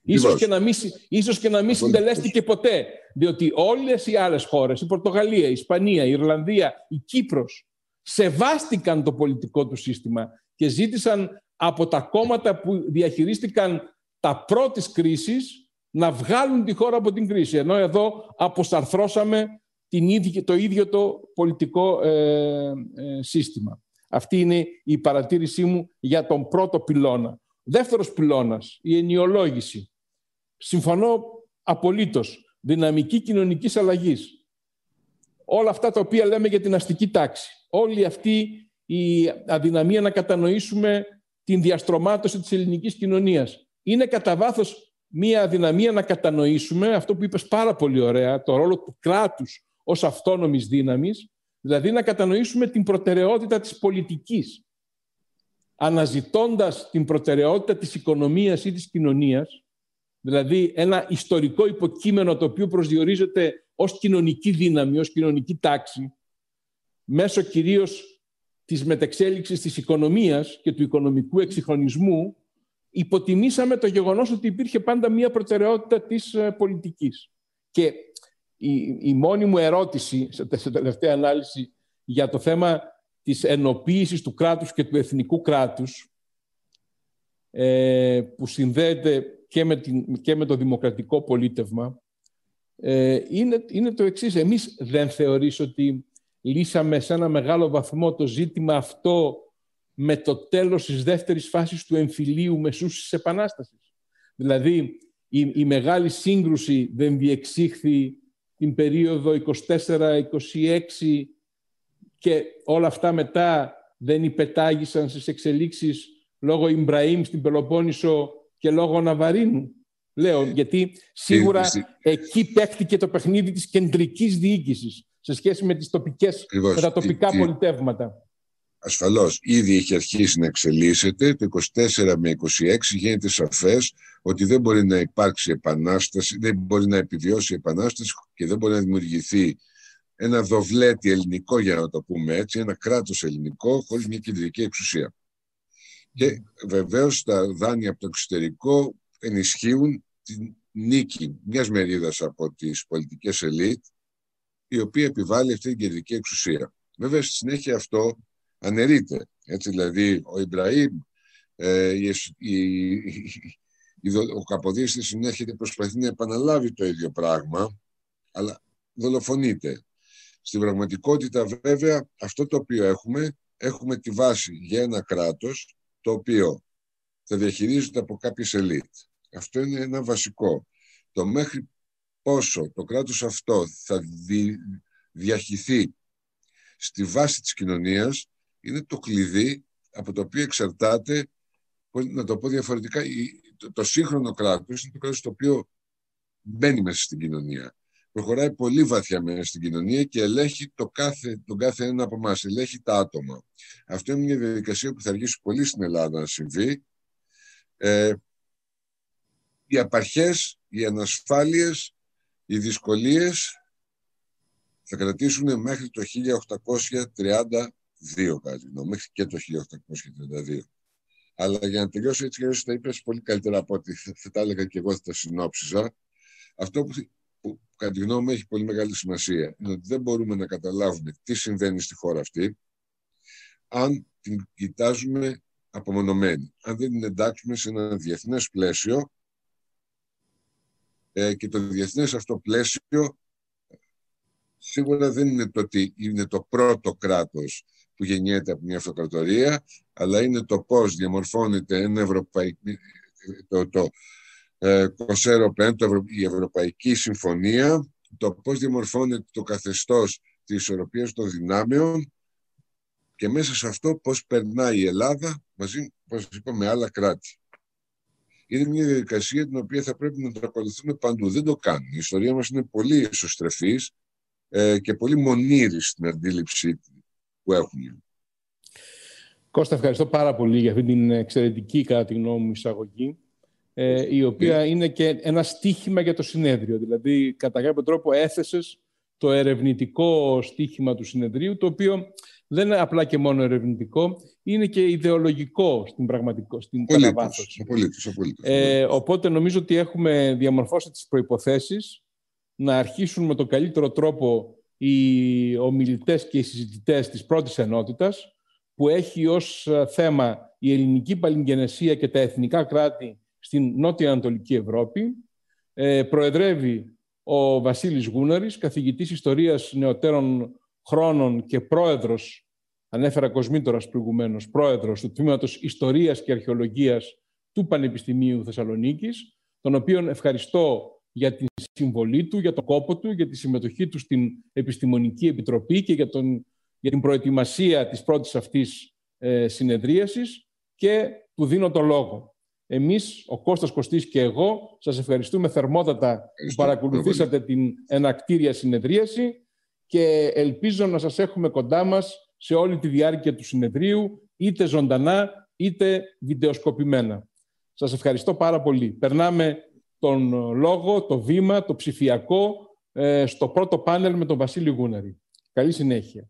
Ίσως και να μην, ίσως και να μην συντελέστηκε ποτέ, διότι όλες οι άλλες χώρες, η Πορτογαλία, η Ισπανία, η Ιρλανδία, η Κύπρος, σεβάστηκαν το πολιτικό του σύστημα και ζήτησαν από τα κόμματα που διαχειρίστηκαν τα πρώτης κρίσης να βγάλουν τη χώρα από την κρίση. Ενώ εδώ αποσαρθρώσαμε την ίδια, το ίδιο το πολιτικό ε, ε, σύστημα. Αυτή είναι η παρατήρησή μου για τον πρώτο πυλώνα. Δεύτερος πυλώνας, η ενιολόγηση. Συμφωνώ απολύτως. Δυναμική κοινωνικής αλλαγής. Όλα αυτά τα οποία λέμε για την αστική τάξη. Όλη αυτή η αδυναμία να κατανοήσουμε την διαστρωμάτωση της ελληνικής κοινωνίας. Είναι κατά βάθος μία αδυναμία να κατανοήσουμε αυτό που είπες πάρα πολύ ωραία, το ρόλο του κράτους ως αυτόνομης δύναμης, δηλαδή να κατανοήσουμε την προτεραιότητα της πολιτικής. Αναζητώντας την προτεραιότητα της οικονομίας ή της κοινωνίας, δηλαδή ένα ιστορικό υποκείμενο το οποίο προσδιορίζεται ως κοινωνική δύναμη, ως κοινωνική τάξη, μέσω κυρίως της μετεξέλιξης της οικονομίας και του οικονομικού εξυγχρονισμού, υποτιμήσαμε το γεγονός ότι υπήρχε πάντα μία προτεραιότητα της πολιτικής. Και η, η μόνη μου ερώτηση, σε τελευταία ανάλυση, για το θέμα της ενοποίησης του κράτους και του εθνικού κράτους, ε, που συνδέεται και με, την, και με το δημοκρατικό πολίτευμα, ε, είναι, είναι το εξής. Εμείς δεν θεωρείς ότι λύσαμε σε ένα μεγάλο βαθμό το ζήτημα αυτό με το τέλος της δεύτερης φάσης του εμφυλίου μεσούς της Επανάστασης? Δηλαδή, η, η μεγάλη σύγκρουση δεν διεξήχθη την περίοδο είκοσι τέσσερα είκοσι έξι και όλα αυτά μετά δεν υπετάγησαν στις εξελίξεις λόγω Ιμπραήμ στην Πελοπόννησο και λόγω Ναβαρίνου. Λέω, γιατί σίγουρα εκεί παίχτηκε το παιχνίδι της κεντρικής διοίκησης σε σχέση με τις τοπικές, με τα τοπικά η, πολιτεύματα. Ασφαλώς, ήδη έχει αρχίσει να εξελίσσεται. Το είκοσι τέσσερα με είκοσι έξι γίνεται σαφές ότι δεν μπορεί να υπάρξει επανάσταση, δεν μπορεί να επιβιώσει η επανάσταση και δεν μπορεί να δημιουργηθεί ένα δοβλέτη ελληνικό, για να το πούμε έτσι, ένα κράτος ελληνικό χωρίς μια κεντρική εξουσία. Και βεβαίως τα δάνεια από το εξωτερικό ενισχύουν την νίκη μιας μερίδας από τις πολιτικές ελίτ, η οποία επιβάλλει αυτή την κεντρική εξουσία. Βέβαια, στη συνέχεια αυτό αναιρείται. Έτσι, δηλαδή, ο Ιμπραήμ, ε, η, η, η, ο Καποδίστρης στη συνέχεια προσπαθεί να επαναλάβει το ίδιο πράγμα, αλλά δολοφονείται. Στην πραγματικότητα, βέβαια, αυτό το οποίο έχουμε, έχουμε τη βάση για ένα κράτος το οποίο θα διαχειρίζεται από κάποιες ελίτ. Αυτό είναι ένα βασικό. Το μέχρι πόσο το κράτος αυτό θα δι, διαχυθεί στη βάση της κοινωνίας είναι το κλειδί από το οποίο εξαρτάται, να το πω διαφορετικά, το, το σύγχρονο κράτος είναι το κράτος το οποίο μπαίνει μέσα στην κοινωνία. Προχωράει πολύ βαθιά μέσα στην κοινωνία και ελέγχει το κάθε, τον κάθε ένα από εμάς, ελέγχει τα άτομα. Αυτό είναι μια διαδικασία που θα αργήσει πολύ στην Ελλάδα να συμβεί. Ε, οι απαρχές, οι ανασφάλειες, οι δυσκολίες θα κρατήσουν μέχρι το χίλια οκτακόσια τριάντα δύο, καλύνω, μέχρι και το χίλια οκτακόσια τριάντα δύο. Αλλά για να τελειώσω έτσι, γιατί τα είπες πολύ καλύτερα από ό,τι θα τα έλεγα και εγώ, θα τα συνόψιζα. Αυτό που, που κατά τη γνώμη μου έχει πολύ μεγάλη σημασία είναι ότι δεν μπορούμε να καταλάβουμε τι συμβαίνει στη χώρα αυτή αν την κοιτάζουμε απομονωμένη, αν δεν την εντάξουμε σε ένα διεθνές πλαίσιο. Και το διεθνές αυτό πλαίσιο σίγουρα δεν είναι το ότι είναι το πρώτο κράτος που γεννιέται από μια αυτοκρατορία, αλλά είναι το πώς διαμορφώνεται ένα ευρωπαϊκό, το, το, ε, κοσέρο πέν, το Ευρω... η Ευρωπαϊκή Συμφωνία, το πώς διαμορφώνεται το καθεστώς της ισορροπίας των δυνάμεων και μέσα σε αυτό πώς περνάει η Ελλάδα μαζί, όπως είπα, με άλλα κράτη. Είναι μια διαδικασία την οποία θα πρέπει να την ακολουθούμε παντού. Δεν το κάνουν. Η ιστορία μας είναι πολύ ισοστρεφής ε, και πολύ μονήρη στην αντίληψη που έχουμε. Κώστα, ευχαριστώ πάρα πολύ για αυτή την εξαιρετική, κατά τη γνώμη μου, εισαγωγή, ε, η οποία ε. είναι και ένα στίχημα για το συνέδριο. Δηλαδή, κατά κάποιο τρόπο έθεσες το ερευνητικό στίχημα του συνεδρίου, το οποίο δεν είναι απλά και μόνο ερευνητικό, είναι και ιδεολογικό στην πραγματικότητα, στην καταβάθμιση. Απολύτως, απολύτως. Ε, οπότε νομίζω ότι έχουμε διαμορφώσει τις προϋποθέσεις να αρχίσουν με τον καλύτερο τρόπο οι ομιλητές και οι συζητητές της πρώτης ενότητας, που έχει ως θέμα η ελληνική παλιγενεσία και τα εθνικά κράτη στην νότια-ανατολική Ευρώπη. Ε, προεδρεύει ο Βασίλης Γούναρης, καθηγητής ιστορίας νεωτέρων χρόνων και πρόεδρος, ανέφερα Κοσμήτορας προηγουμένως, πρόεδρος του Τμήματος Ιστορίας και Αρχαιολογίας του Πανεπιστημίου Θεσσαλονίκης, τον οποίον ευχαριστώ για την συμβολή του, για τον κόπο του, για τη συμμετοχή του στην Επιστημονική Επιτροπή και για, τον, για την προετοιμασία της πρώτης αυτής ε, συνεδρίασης, και του δίνω το λόγο. Εμείς, ο Κώστας Κωστής και εγώ, σας ευχαριστούμε θερμότατα που παρακολουθήσατε την ενακτήρια συνεδρίαση και ελπίζω να σας έχουμε κοντά μας σε όλη τη διάρκεια του συνεδρίου, είτε ζωντανά είτε βιντεοσκοπημένα. Σας ευχαριστώ πάρα πολύ. Περνάμε τον λόγο, το βήμα, το ψηφιακό, στο πρώτο πάνελ με τον Βασίλη Γούναρη. Καλή συνέχεια.